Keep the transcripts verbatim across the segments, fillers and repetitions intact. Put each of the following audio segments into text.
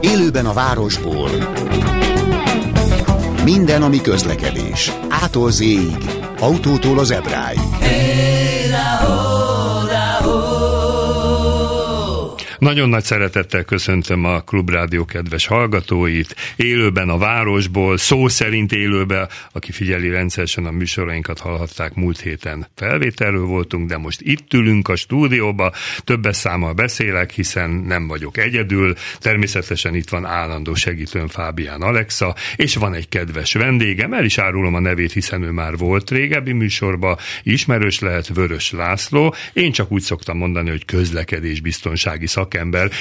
Élőben a városból. Minden, ami közlekedés. Ától Z-ig, autótól az ebráig. Hey, nagyon nagy szeretettel köszöntöm a Klubrádió kedves hallgatóit, élőben a városból, szó szerint élőben, aki figyeli rendszeresen a műsorainkat hallhatták, múlt héten felvételről voltunk, de most itt ülünk a stúdióba, többes számmal beszélek, hiszen nem vagyok egyedül, természetesen itt van állandó segítőm, Fábián Alexa, és van egy kedves vendégem, el is árulom a nevét, hiszen ő már volt régebbi műsorban, ismerős lehet, Vörös László, én csak úgy szoktam mondani, hogy közlekedésbiztonsági szakember,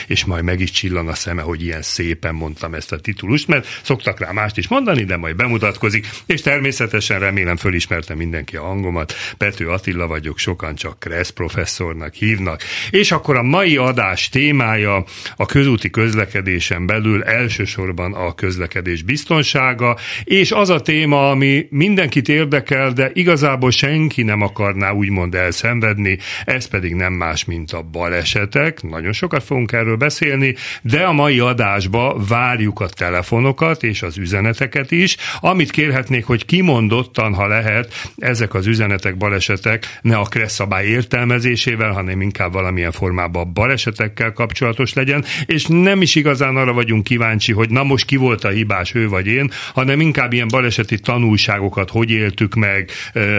és majd meg is csillan a szeme, hogy ilyen szépen mondtam ezt a titulust, mert szoktak rá mást is mondani, de majd bemutatkozik, és természetesen remélem fölismerte mindenki a hangomat. Pető Attila vagyok, sokan csak Kressz professzornak hívnak. És akkor a mai adás témája a közúti közlekedésen belül elsősorban a közlekedés biztonsága, és az a téma, ami mindenkit érdekel, de igazából senki nem akarná úgymond elszenvedni, ez pedig nem más, mint a balesetek. Nagyon sok fogunk erről beszélni, de a mai adásba várjuk a telefonokat és az üzeneteket is, amit kérhetnék, hogy kimondottan, ha lehet, ezek az üzenetek, balesetek ne a Kressz szabály értelmezésével, hanem inkább valamilyen formában balesetekkel kapcsolatos legyen, és nem is igazán arra vagyunk kíváncsi, hogy na most ki volt a hibás, ő vagy én, hanem inkább ilyen baleseti tanulságokat, hogy éltük meg,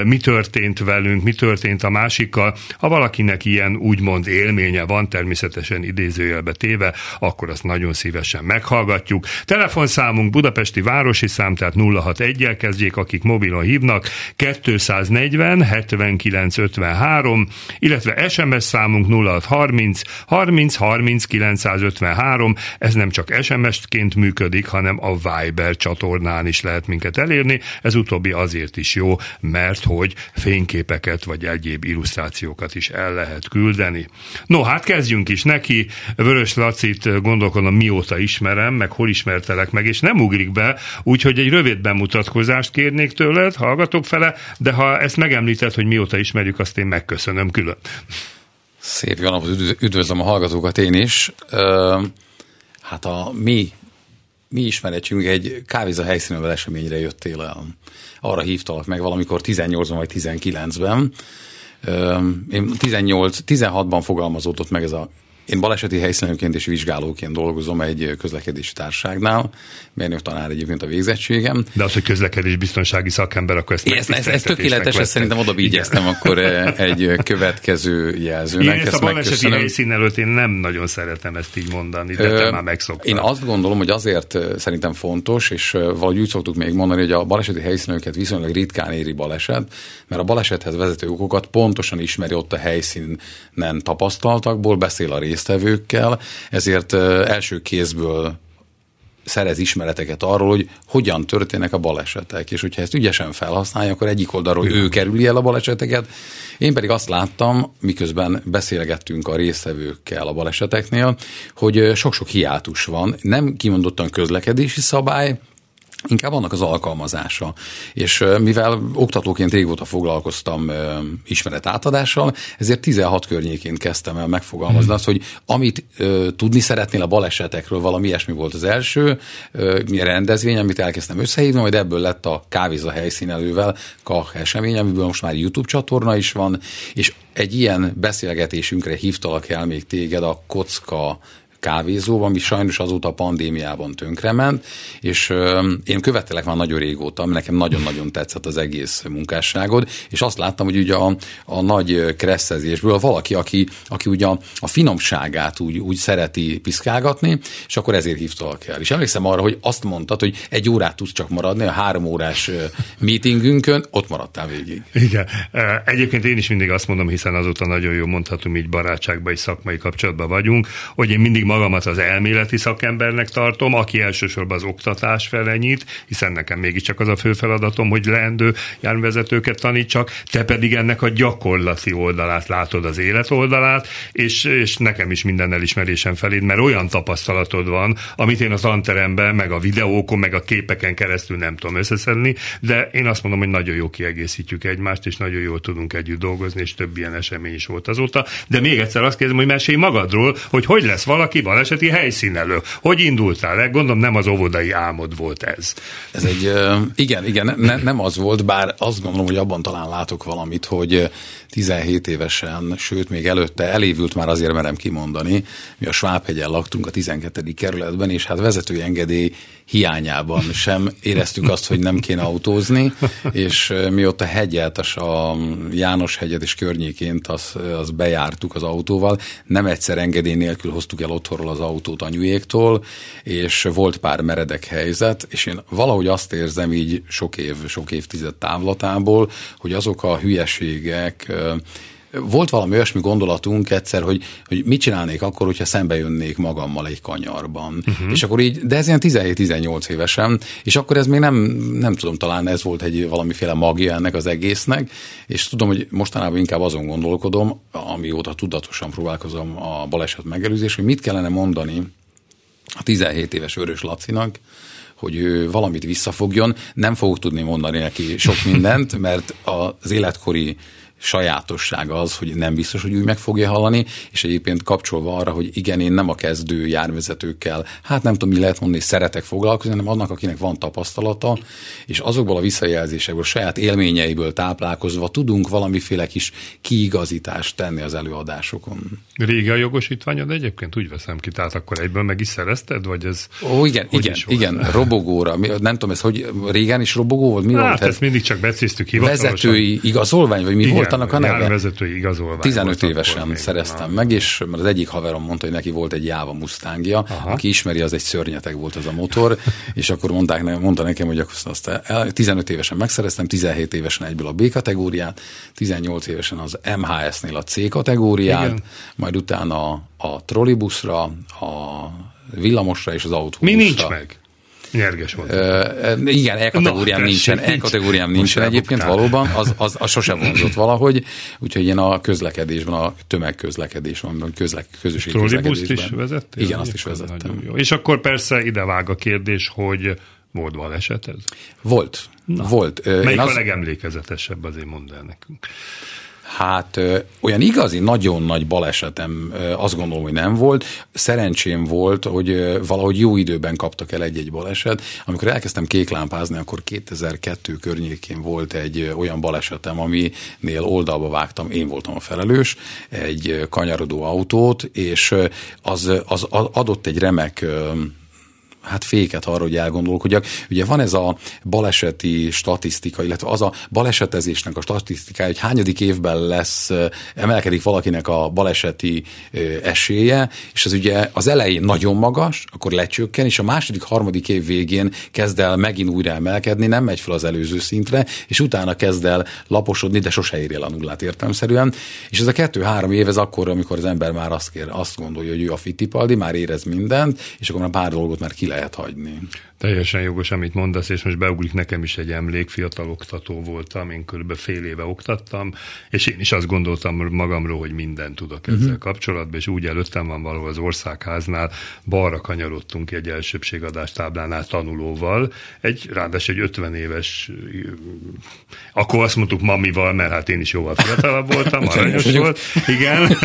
mi történt velünk, mi történt a másikkal. Ha valakinek ilyen úgymond élménye van, természetesen idézőjelbe téve, akkor azt nagyon szívesen meghallgatjuk. Telefonszámunk budapesti városi szám, tehát nulla hatvanegy-jel kezdjék, akik mobilon hívnak, kétszáznegyven hetvenkilenc ötvenhárom, illetve es em es számunk nulla hatszázharminc harminc harminc kilencszázötvenhárom, ez nem csak es em es-ként működik, hanem a Viber csatornán is lehet minket elérni, ez utóbbi azért is jó, mert hogy fényképeket vagy egyéb illusztrációkat is el lehet küldeni. No, hát kezdjünk is neki. Vörös Lacit gondolkodom, mióta ismerem, meg hol ismertelek meg, és nem ugrik be, úgyhogy egy rövid bemutatkozást kérnék tőled, hallgatok fele, de ha ezt megemlíted, hogy mióta ismerjük, azt én megköszönöm külön. Szép jó napot, üdvözlöm a hallgatókat én is. Hát a mi, mi ismeretünk egy kávézó helyszínővel eseményre jöttél el. Arra hívtalak meg valamikor tizennyolcban vagy tizenkilencben. Én tizennyolc, tizenhatban fogalmazódott meg ez a Én baleseti helyszínőként és vizsgálóként dolgozom egy közlekedési társaságnál, mérnök tanár egyébként a végzettségem. De az, hogy közlekedésbiztonsági szakember, akkor ezt megtiszteltetésnek vettem. Ez tökéletes, ezt szerintem oda bígyeztem akkor egy következő jelzőnek. Én ezt, ezt a baleseti helyszín előtt én nem nagyon szeretem ezt így mondani, de te már megszoktam. Én azt gondolom, hogy azért szerintem fontos, és valahogy úgy szoktuk még mondani, hogy a baleseti helyszínőket viszonylag ritkán éri baleset, mert a balesethez vezető okokat pontosan ismeri ott a helyszínen tapasztaltakból, beszél a résztvevőkkel, ezért első kézből szerez ismereteket arról, hogy hogyan történnek a balesetek, és hogyha ezt ügyesen felhasználja, akkor egyik oldalról ő kerüli el a baleseteket. Én pedig azt láttam, miközben beszélgettünk a résztvevőkkel a baleseteknél, hogy sok-sok hiátus van, nem kimondottan közlekedési szabály, inkább annak az alkalmazása. És mivel oktatóként régóta foglalkoztam ö, ismeretátadással, ezért tizenhat környékén kezdtem el megfogalmazni hmm. azt, hogy amit ö, tudni szeretnél a balesetekről, valami ilyesmi volt az első ö, rendezvény, amit elkezdtem összehívni, majd ebből lett a Kávézó helyszínelővel Kach esemény, amiből most már YouTube csatorna is van, és egy ilyen beszélgetésünkre hívtalak el még téged a Kocka kávézóban, ami sajnos azóta a pandémiában tönkrement, és ö, én követelek már nagyon régóta, nekem nagyon-nagyon tetszett az egész munkásságod, és azt láttam, hogy ugye a, a nagy kresszezésből valaki, aki, aki ugye a, a finomságát úgy, úgy szereti piszkálgatni, és akkor ezért hívtalak el. És emlékszem arra, hogy azt mondtad, hogy egy órát tudsz csak maradni a három órás meetingünkön, ott maradtál végig. Igen. Egyébként én is mindig azt mondom, hiszen azóta nagyon jól mondhatom, így barátságban és szakmai kapcsolatban vagyunk, hogy én mindig magamat az elméleti szakembernek tartom, aki elsősorban az oktatás fele nyit, hiszen nekem mégiscsak az a fő feladatom, hogy leendő járművezetőket tanítsak, te pedig ennek a gyakorlati oldalát látod, az élet oldalát, és, és nekem is minden elismerésem feléd, mert olyan tapasztalatod van, amit én a tanteremben, meg a videókon, meg a képeken keresztül nem tudom összeszedni, de én azt mondom, hogy nagyon jó kiegészítjük egymást, és nagyon jól tudunk együtt dolgozni, és több ilyen esemény is volt azóta. De még egyszer azt kérdezem, hogy mesélj magadról, hogy hogy lesz valaki baleseti helyszínelő. Hogy indultál el? Gondolom nem az óvodai álmod volt ez. Ez egy, igen, igen, ne, nem az volt, bár azt gondolom, hogy abban talán látok valamit, hogy tizenhét évesen, sőt még előtte elévült már, azért merem kimondani, mi a Svábhegyen laktunk a tizenkettedik kerületben, és hát vezetői engedély hiányában sem éreztük azt, hogy nem kéne autózni, és mi ott a hegyet, a János hegyet és környéként azt az bejártuk az autóval, nem egyszer engedély nélkül hoztuk el otthonról az autót anyujéktól, és volt pár meredek helyzet, és én valahogy azt érzem így sok év, sok évtized távlatából, hogy azok a hülyeségek, volt valami olyasmi gondolatunk egyszer, hogy, hogy mit csinálnék akkor, hogyha szembe jönnék magammal egy kanyarban. Uh-huh. És akkor így, de ez ilyen tizenhét-tizennyolc évesen, és akkor ez még nem, nem tudom, talán ez volt egy valamiféle magja ennek az egésznek, és tudom, hogy mostanában inkább azon gondolkodom, amióta tudatosan próbálkozom a baleset megelőzés, hogy mit kellene mondani a tizenhét éves Vörös Lacinak, hogy ő valamit visszafogjon. Nem fogok tudni mondani neki sok mindent, mert az életkori sajátosság az, hogy nem biztos, hogy úgy meg fogja hallani, és egyébként kapcsolva arra, hogy igen, én nem a kezdő járművezetőkkel, hát nem tudom, mi lehet mondani, szeretek foglalkozni, hanem annak, akinek van tapasztalata, és azokból a visszajelzésekből, a saját élményeiből táplálkozva tudunk valamiféle kis kiigazítást tenni az előadásokon. Régi a jogosítványod egyébként, úgy veszem ki, tehát akkor egyből meg is szerezted, vagy ez... Ó, igen, igen, igen, robogóra, nem tudom, ez hogy régen is robogó volt, mi hát, volt? Hát ezt mindig csak becéztük hivatalosan. Vezetői igazolvány, vagy mi igen. volt? Járművezetői igazolvány. tizenöt évesen szereztem meg, és mert az egyik haverom mondta, hogy neki volt egy Java Mustangja, aha. aki ismeri, az egy szörnyeteg volt az a motor, és akkor mondták, mondta nekem, hogy azt tizenöt évesen megszereztem, tizenhét évesen egyből a B kategóriát, tizennyolc évesen az em há es-nél a C kategóriát, igen. majd utána a, a trollibuszra, a villamosra és az autóbuszra. Mi nincs meg? Nyerges volt. E, igen, e-kategóriám no, nincsen, e-kategóriám nincsen egyébként el. Valóban, az, az, az sosem vonzott valahogy, úgyhogy én a közlekedésben, a tömegközlekedésben, a közlek, közösség közlekedésben. Trolibuszt is vezettél? Igen, azt is vezettem. És akkor persze idevág a kérdés, hogy volt baleset ez? Volt, Na. volt. Melyik az... a legemlékezetesebb, azért mondd el nekünk. Hát olyan igazi, nagyon nagy balesetem azt gondolom, hogy nem volt. Szerencsém volt, hogy valahogy jó időben kaptak el egy-egy baleset. Amikor elkezdtem kéklámpázni, akkor kétezer-kettő környékén volt egy olyan balesetem, aminél oldalba vágtam, én voltam a felelős, egy kanyarodó autót, és az, az adott egy remek... hát féket arra, hogy elgondolkodjak. Ugye van ez a baleseti statisztika, illetve az a balesetezésnek a statisztikája, hogy hányadik évben lesz, emelkedik valakinek a baleseti esélye, és az ugye az elején nagyon magas, akkor lecsökken, és a második, harmadik év végén kezd el megint újra emelkedni, nem megy fel az előző szintre, és utána kezd el laposodni, de sose ér el a nullát értelemszerűen. És ez a kettő-három év, ez akkor, amikor az ember már azt, kér, azt gondolja, hogy ő a Fittipaldi, már érez mindent, és akkor már pár dolgot már ki lehet hagyni. Teljesen jogos, amit mondasz, és most beugrik nekem is egy emlék, fiatal oktató voltam, én körülbelül fél éve oktattam, és én is azt gondoltam magamról, hogy mindent tudok ezzel uh-huh. kapcsolatban, és úgy előttem van valahol az Országháznál, balra kanyarodtunk egy elsőbségadás táblánál tanulóval, egy, ráadásul egy ötven éves, akkor azt mondtuk mamival, mert hát én is jóval fiatalabb voltam, aranyos volt, igen,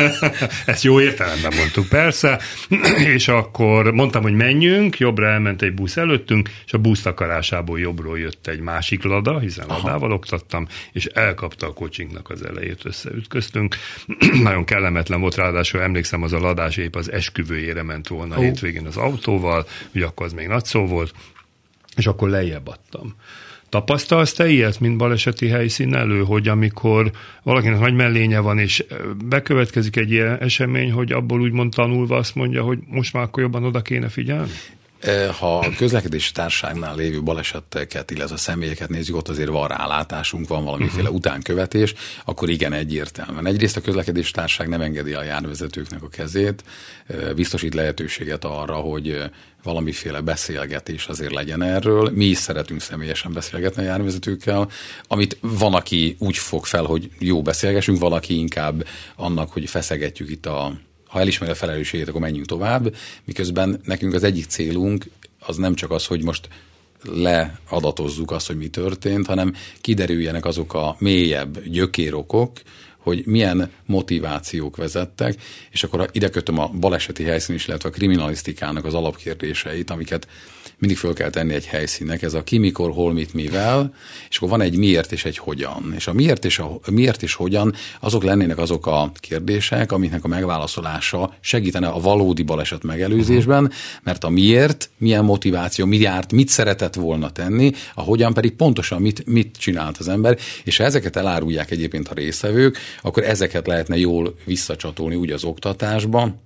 ezt jó értelemben mondtuk, persze, és akkor mondtam, hogy menjünk, jobbra elment egy busz előtt, és a busz takarásából jobbról jött egy másik lada, hiszen aha. ladával oktattam, és elkapta a kocsinknak az elejét, összeütköztünk. Nagyon kellemetlen volt, ráadásul emlékszem, az a ladás épp az esküvőjére ment volna oh. hétvégén az autóval, ugye akkor az még nagy szó volt, és akkor lejjebb adtam. Tapasztalsz te ilyet, mint baleseti helyszínelő, hogy amikor valakinek nagy mellénye van, és bekövetkezik egy ilyen esemény, hogy abból úgymond tanulva azt mondja, hogy most már akkor jobban oda kéne figyelni? Ha a közlekedési társaságnál lévő baleseteket, illetve a személyeket nézzük, ott azért van rálátásunk, van valamiféle uh-huh. utánkövetés, akkor igen, egyértelműen. Egyrészt a közlekedési társaság nem engedi a járvezetőknek a kezét, biztosít lehetőséget arra, hogy valamiféle beszélgetés azért legyen erről. Mi is szeretünk személyesen beszélgetni a járvezetőkkel, amit van, aki úgy fog fel, hogy jó, beszélgessünk, valaki inkább annak, hogy feszegetjük itt a... Ha elismeri a felelősségét, akkor menjünk tovább, miközben nekünk az egyik célunk az nem csak az, hogy most leadatozzuk azt, hogy mi történt, hanem kiderüljenek azok a mélyebb gyökérokok, hogy milyen motivációk vezettek, és akkor ide kötöm a baleseti helyszín is, illetve a kriminalisztikának az alapkérdéseit, amiket mindig föl kell tenni egy helyszínnek, ez a ki, mikor, hol, mit, mivel, és akkor van egy miért és egy hogyan. És a miért és, a, miért és hogyan, azok lennének azok a kérdések, amiknek a megválaszolása segítene a valódi baleset megelőzésben, mert a miért, milyen motiváció, mi járt, mit szeretett volna tenni, a hogyan pedig pontosan mit, mit csinált az ember, és ha ezeket elárulják egyébként a résztvevők, akkor ezeket lehetne jól visszacsatolni úgy az oktatásba,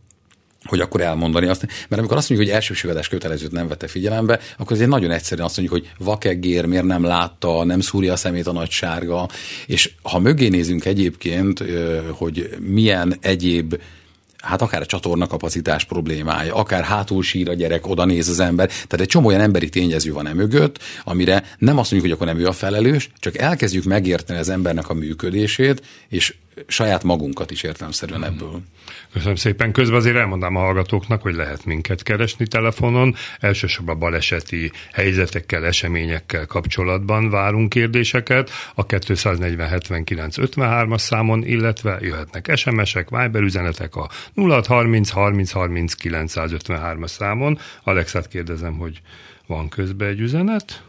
hogy akkor elmondani azt. Mert amikor azt mondjuk, hogy elsőbségvetés kötelezőt nem vette figyelembe, akkor azért nagyon egyszerűen azt mondjuk, hogy vakegér, miért nem látta, nem szúrja a szemét a nagy sárga. És ha mögé nézünk egyébként, hogy milyen egyéb, hát akár a csatornakapacitás problémája, akár hátul sír a gyerek, oda néz az ember. Tehát egy csomó olyan emberi tényező van e mögött, amire nem azt mondjuk, hogy akkor nem ő a felelős, csak elkezdjük megérteni az embernek a működését, és saját magunkat is értelemszerűen ebből. Köszönöm szépen. Közben azért elmondám a hallgatóknak, hogy lehet minket keresni telefonon. Elsősorban baleseti helyzetekkel, eseményekkel kapcsolatban várunk kérdéseket a kétszáznegyven hetvenkilenc ötvenhárom számon, illetve jöhetnek es em es-ek, Viber üzenetek a nulla hatvan harminc harminc harminc kilencszázötvenhárom számon. Alexát kérdezem, hogy van közben egy üzenet?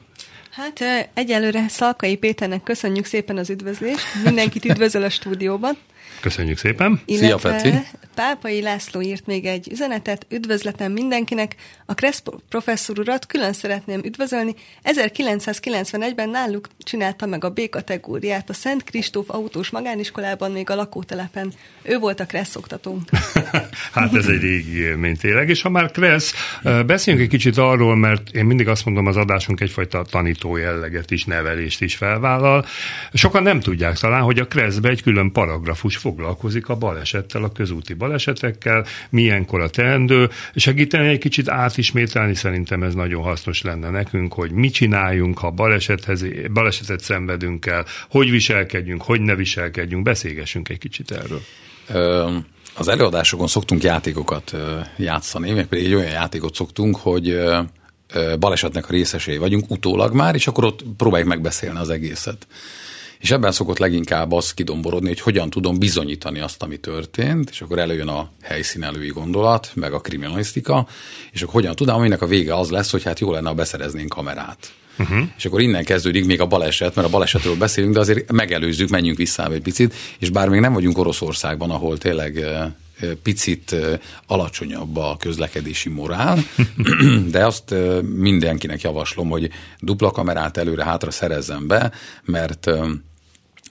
Hát egyelőre Szalkai Péternek köszönjük szépen az üdvözlést. Mindenkit üdvözöl a stúdióban. Köszönjük szépen. Szia, Peti. Pápai László írt még egy üzenetet. Üdvözletem mindenkinek. A Kressz professzor urat külön szeretném üdvözölni. ezerkilencszázkilencvenegyben náluk csinálta meg a B kategóriát a Szent Krisztóf autós magániskolában, még a lakótelepen. Ő volt a Kressz oktatónk. Hát ez egy régi élmény tényleg. És ha már Kressz, beszéljünk egy kicsit arról, mert én mindig azt mondom, az adásunk egyfajta tanító jelleget is, nevelést is felvállal. Sokan nem tudják talán, hogy a Kresszbe egy külön paragrafus foglalkozik a balesettel, a közúti balesetekkel, milyenkor a teendő. Segíteni egy kicsit átismételni, szerintem ez nagyon hasznos lenne nekünk, hogy mit csináljunk, ha balesethez, balesetet szenvedünk el, hogy viselkedjünk, hogy ne viselkedjünk, beszélgessünk egy kicsit erről. Um. Az előadásokon szoktunk játékokat játszani, meg pedig egy olyan játékot szoktunk, hogy balesetnek a részesei vagyunk utólag már, és akkor ott próbáljuk megbeszélni az egészet. És ebben szokott leginkább az kidomborodni, hogy hogyan tudom bizonyítani azt, ami történt, és akkor előjön a helyszínelői gondolat, meg a kriminalisztika, és akkor hogyan tudom, aminek a vége az lesz, hogy hát jó lenne, ha beszereznénk kamerát. Uh-huh. És akkor innen kezdődik még a baleset, mert a balesetről beszélünk, de azért megelőzzük, menjünk vissza egy picit, és bár még nem vagyunk Oroszországban, ahol tényleg picit alacsonyabb a közlekedési morál, de azt mindenkinek javaslom, hogy dupla kamerát előre-hátra szerezzen be, mert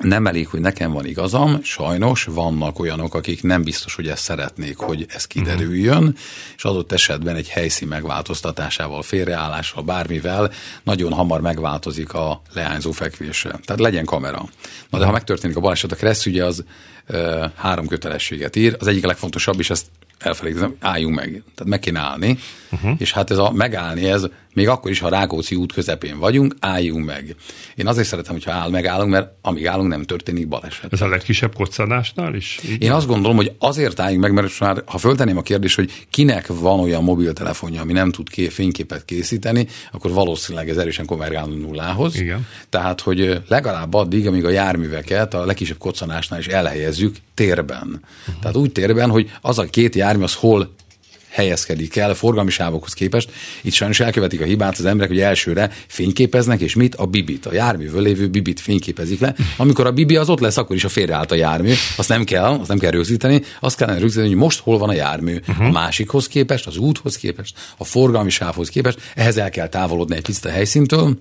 nem elég, hogy nekem van igazam, sajnos vannak olyanok, akik nem biztos, hogy ezt szeretnék, hogy ez kiderüljön, és adott esetben egy helyszín megváltoztatásával, félreállással, bármivel nagyon hamar megváltozik a leányzó fekvése. Tehát legyen kamera. Na de ha megtörténik a baleset, a Kressz ugye az ö, három kötelességet ír, az egyik a legfontosabb, és ezt elfelejtettem, álljunk meg. Tehát meg kéne állni, uh-huh. és hát ez a megállni, ez még akkor is, ha Rákóczi út közepén vagyunk, álljunk meg. Én azért szeretem, hogyha áll, megállunk, mert amíg állunk, nem történik baleset. Ez a legkisebb koccanásnál is? Én azt gondolom, hogy azért álljunk meg, mert már ha föltenném a kérdést, hogy kinek van olyan mobiltelefonja, ami nem tud ké- fényképet készíteni, akkor valószínűleg ez erősen konvergálni nullához. Igen. Tehát, hogy legalább addig, amíg a járműveket a legkisebb koccanásnál is elhelyezzük térben. Uh-huh. Tehát úgy térben, hogy az a két jármű, az hol helyezkedik el a forgalmi sávokhoz képest. Itt sajnos elkövetik a hibát az emberek, hogy elsőre fényképeznek, és mit? A bibit. A járművől lévő bibit fényképezik le. Amikor a bibi az ott lesz, akkor is a félreállt a jármű. Azt nem kell, azt nem kell rögzíteni. Azt kellene rögzíteni, hogy most hol van a jármű. Uh-huh. A másikhoz képest, az úthoz képest, a forgalmi sávhoz képest. Ehhez el kell távolodni egy picit a helyszíntől.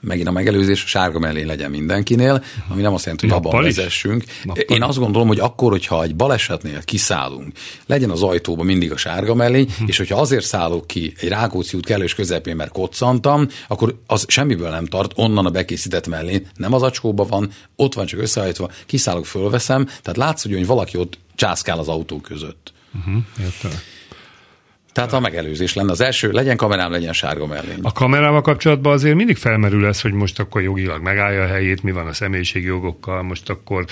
megint a megelőzés, sárga mellé legyen mindenkinél, ami nem azt jelenti, hogy abban vezessünk. Én azt gondolom, hogy akkor, hogyha egy balesetnél kiszállunk, legyen az ajtóban mindig a sárga mellény, hm. és hogyha azért szállok ki egy Rákóczi út kellős közepén, mert koccantam, akkor az semmiből nem tart, onnan a bekészített mellén, nem az acskóban van, ott van csak összehajtva, kiszállok, fölveszem, tehát látsz, hogy valaki ott császkál az autó között. Uh-huh, értem. Tehát a megelőzés lenne az első, legyen kamerám, legyen sárga mellény. A kamerával kapcsolatban azért mindig felmerül ez, hogy most akkor jogilag megállja a helyét, mi van a személyiségjogokkal, most akkor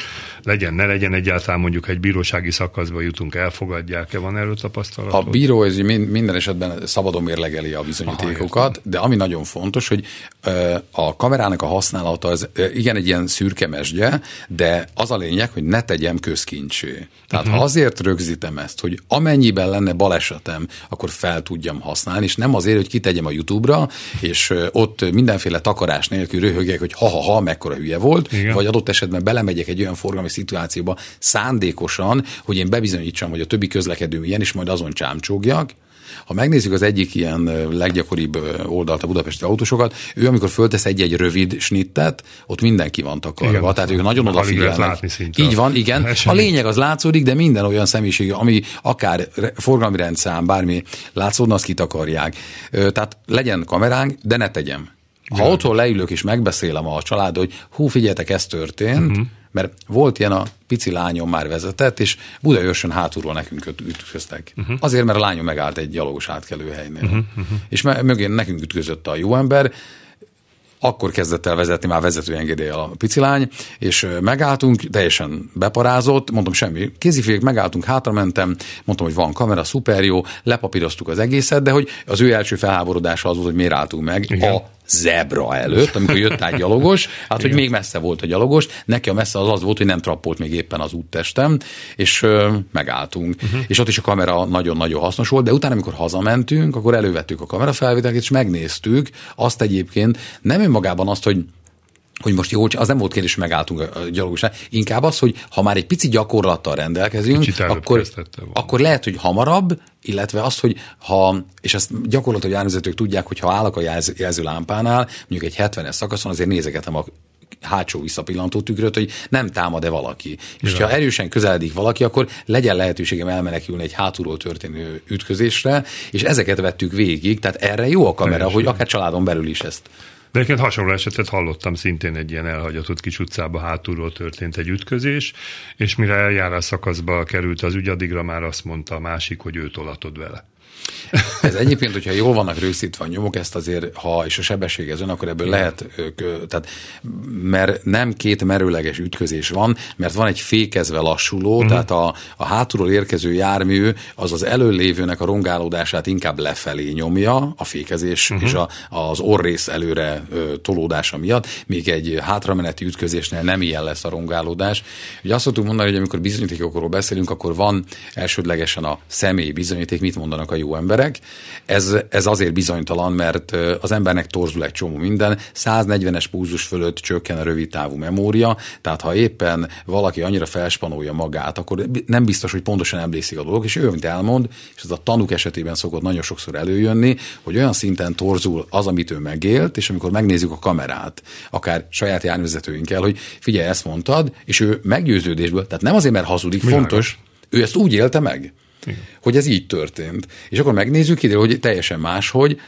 legyen, ne legyen egyáltalán, mondjuk egy bírósági szakaszba jutunk, elfogadják-e, van erről tapasztalatod? A bíró ez minden esetben szabadon mérlegeli a bizonyítékokat, aha, de ami nagyon fontos, hogy a kamerának a használata, az igen egy ilyen szürke mesdje, de az a lényeg, hogy ne tegyem közkincsé. Tehát uh-huh. azért rögzítem ezt, hogy amennyiben lenne balesetem, akkor fel tudjam használni, és nem azért, hogy kitegyem a YouTube-ra, és ott mindenféle takarás nélkül röhögjek, hogy ha-ha-ha, mekkora hülye volt, igen. vagy adott esetben belemegyek egy olyan forgalmi szituációba szándékosan, hogy én bebizonyítsam, hogy a többi közlekedő ilyen, és majd azon csámcsógjak. Ha megnézzük az egyik ilyen leggyakoribb oldalt, a budapesti autósokat, ő amikor föltesz egy-egy rövid snittet, ott mindenki van takarva, igen, tehát ők nagyon odafigyelnek. Így van, igen. A lényeg az látszódik, de minden olyan személyiség, ami akár forgalmi rendszám, bármi látszódna, azt kitakarják. Tehát legyen kameránk, de ne tegyem. Ha igen. otthon leülök és megbeszélem a család, hogy hú, figyeljetek, ez történt, uh-huh. mert volt ilyen, a pici lányom már vezetett, és Budaörsön hátulról nekünk ütköztek. Uh-huh. Azért, mert a lányom megállt egy gyalogos átkelőhelynél. Uh-huh. Uh-huh. És mögé nekünk ütközött a jó ember, akkor kezdett el vezetni, már vezetőengedéllyel a pici lány, és megálltunk, teljesen beparázott, mondom, semmi, kézifék, megálltunk, hátramentem, mondtam, hogy van kamera, szuper jó, lepapíroztuk az egészet, de hogy az ő első felháborodása az volt, hogy miért álltunk meg igen. a zebra előtt, amikor jött egy gyalogos, hát, igen. hogy még messze volt a gyalogos, neki a messze az az volt, hogy nem trappolt még éppen az úttestem, és ö, megálltunk. Uh-huh. És ott is a kamera nagyon-nagyon hasznos volt, de utána, amikor hazamentünk, akkor elővettük a kamerafelvételt, és megnéztük azt egyébként, nem önmagában azt, hogy hogy most jó, az nem volt kérdés, megálltunk a gyalogosnál, inkább az, hogy ha már egy pici gyakorlattal rendelkezünk, akkor, akkor lehet, hogy hamarabb, illetve azt, hogy ha, és ezt gyakorlatilag járművezetők tudják, hogy ha állok a jelző, jelző lámpánál, mondjuk egy hetvenes szakaszon, azért nézegetem a hátsó visszapillantó tükröt, hogy nem támad-e valaki. Igen. És ha erősen közeledik valaki, akkor legyen lehetőségem elmenekülni egy hátulról történő ütközésre, és ezeket vettük végig, tehát erre jó a kamera, teljesen. Hogy akár családon belül is ezt. De egyébként hasonló esetet hallottam, szintén egy ilyen elhagyatott kis utcába hátulról történt egy ütközés, és mire eljárás szakaszba került az ügy, addigra már azt mondta a másik, hogy ő tolatod vele. Ez egyébként, hogyha jól vannak rögzítve a nyomok, ezt azért, ha és a sebesség ez ön, akkor ebből igen. lehet, tehát, mert nem két merőleges ütközés van, mert van egy fékezve lassuló, uh-huh. tehát a, a hátulról érkező jármű az az előlévőnek a rongálódását inkább lefelé nyomja a fékezés uh-huh. és a, az orrész előre ö, tolódása miatt, még egy hátrameneti ütközésnél nem ilyen lesz a rongálódás. Ugye azt szoktuk mondani, hogy amikor bizonyítékokról beszélünk, akkor van elsődlegesen a személyi bizonyíték, mit mondanak a jó emberek. Ez, ez azért bizonytalan, mert az embernek torzul egy csomó minden, száznegyvenes pulzus fölött csökken a rövidtávú memória, tehát ha éppen valaki annyira felspanolja magát, akkor nem biztos, hogy pontosan emlékszik a dolog, és ő mint elmond, és ez a tanúk esetében szokott nagyon sokszor előjönni, hogy olyan szinten torzul az, amit ő megélt, és amikor megnézzük a kamerát, akár saját járművezetőinkkel, hogy figyelj, ezt mondtad, és ő meggyőződésből, tehát nem azért, mert hazudik, milyen fontos, ő ezt úgy élte meg, igen. hogy ez így történt. És akkor megnézzük ide, hogy teljesen máshogy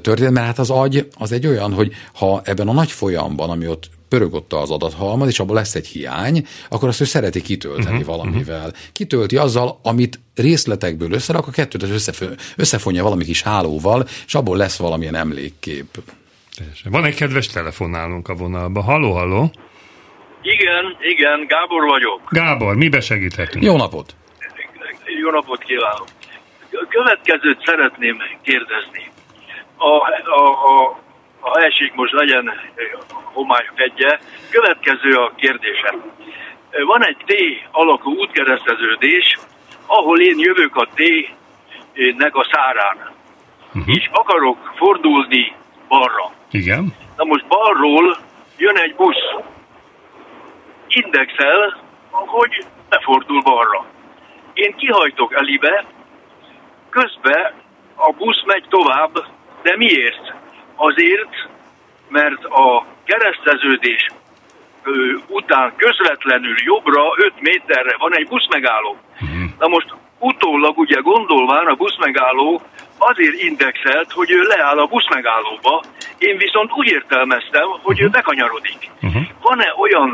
történt, mert hát az agy az egy olyan, hogy ha ebben a nagy folyamban, ami ott pörög ott az adathalmaz, és abban lesz egy hiány, akkor azt ő szereti kitölteni uh-huh, valamivel. Uh-huh. Kitölti azzal, amit részletekből összerak, a kettőt összef- összefonja valami kis hálóval, és abból lesz valamilyen emlékkép. Teljesen. Van egy kedves telefonálunk a vonalban. Halló, halló! Igen, igen, Gábor vagyok. Gábor, mibe segíthetünk? Jó napot! Jó napot kívánok! A következőt szeretném kérdezni. A, a, a, a esik most legyen homály fedje. Következő a kérdésem. Van egy T alakú útkereszteződés, ahol én jövök a T-nek a szárán. Uh-huh. És akarok fordulni balra. Igen. Na most balról jön egy busz. Indexel, hogy befordul balra. Én kihajtok elibe, közben a busz megy tovább, de miért? Azért, mert a kereszteződés után közvetlenül jobbra öt méterre van egy buszmegálló. Na most utólag ugye gondolván a buszmegálló azért indexelt, hogy ő leáll a buszmegállóba, én viszont úgy értelmeztem, hogy ő bekanyarodik. Uh-huh. Van-e olyan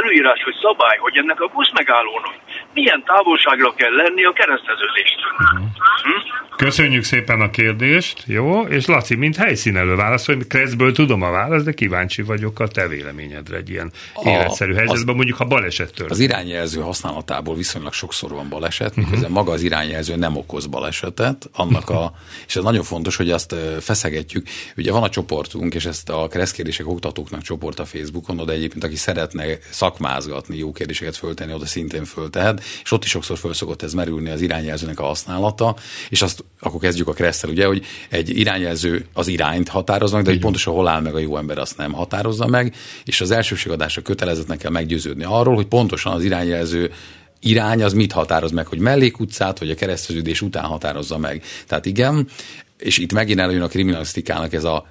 előírás, hogy szabály, hogy ennek a buszmegállónak milyen távolságra kell lenni a kereszteződéstől? Uh-huh. Hm? Köszönjük szépen a kérdést, jó? És Laci, mint helyszínelő válaszol, Kresszből tudom a választ, de kíváncsi vagyok a te véleményedre egy ilyen a, életszerű helyzetben, az, mondjuk ha baleset történik. Az irányjelző használatából viszonylag sokszor van baleset, miközben uh-huh. maga az irányjelző nem okoz balesetet, annak a, és ez nagyon fontos, hogy azt feszegetjük. Ugye van a csoportunk, és ezt a Kressz kérdések oktatóknak csoport a Facebookon, de egyébként aki szeretne szakmázgatni, jó kérdéseket föltenni, oda szintén föltehet, és ott is sokszor föl szokott ez merülni az irányjelzőnek a használata, és azt akkor kezdjük a Kresszel, ugye, hogy egy irányjelző az irányt határoznak, de hogy pontosan hol áll meg a jó ember, azt nem határozza meg, és az elsőségadásra kötelezettnek kell meggyőződni arról, hogy pontosan az irányjelző irány az mit határoz meg, hogy mellékutcát, vagy a kereszteződés után határozza meg. Tehát igen, és itt megint előjön a kriminalisztikának ez a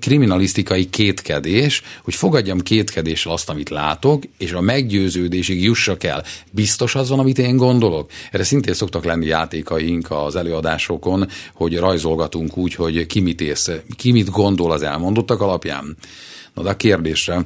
kriminalisztikai kétkedés, hogy fogadjam kétkedéssel azt, amit látok, és a meggyőződésig jussak el. Biztos az van, amit én gondolok? Erre szintén szoktak lenni játékaink az előadásokon, hogy rajzolgatunk úgy, hogy ki mit ész, ki mit gondol az elmondottak alapján. Na de a kérdésre,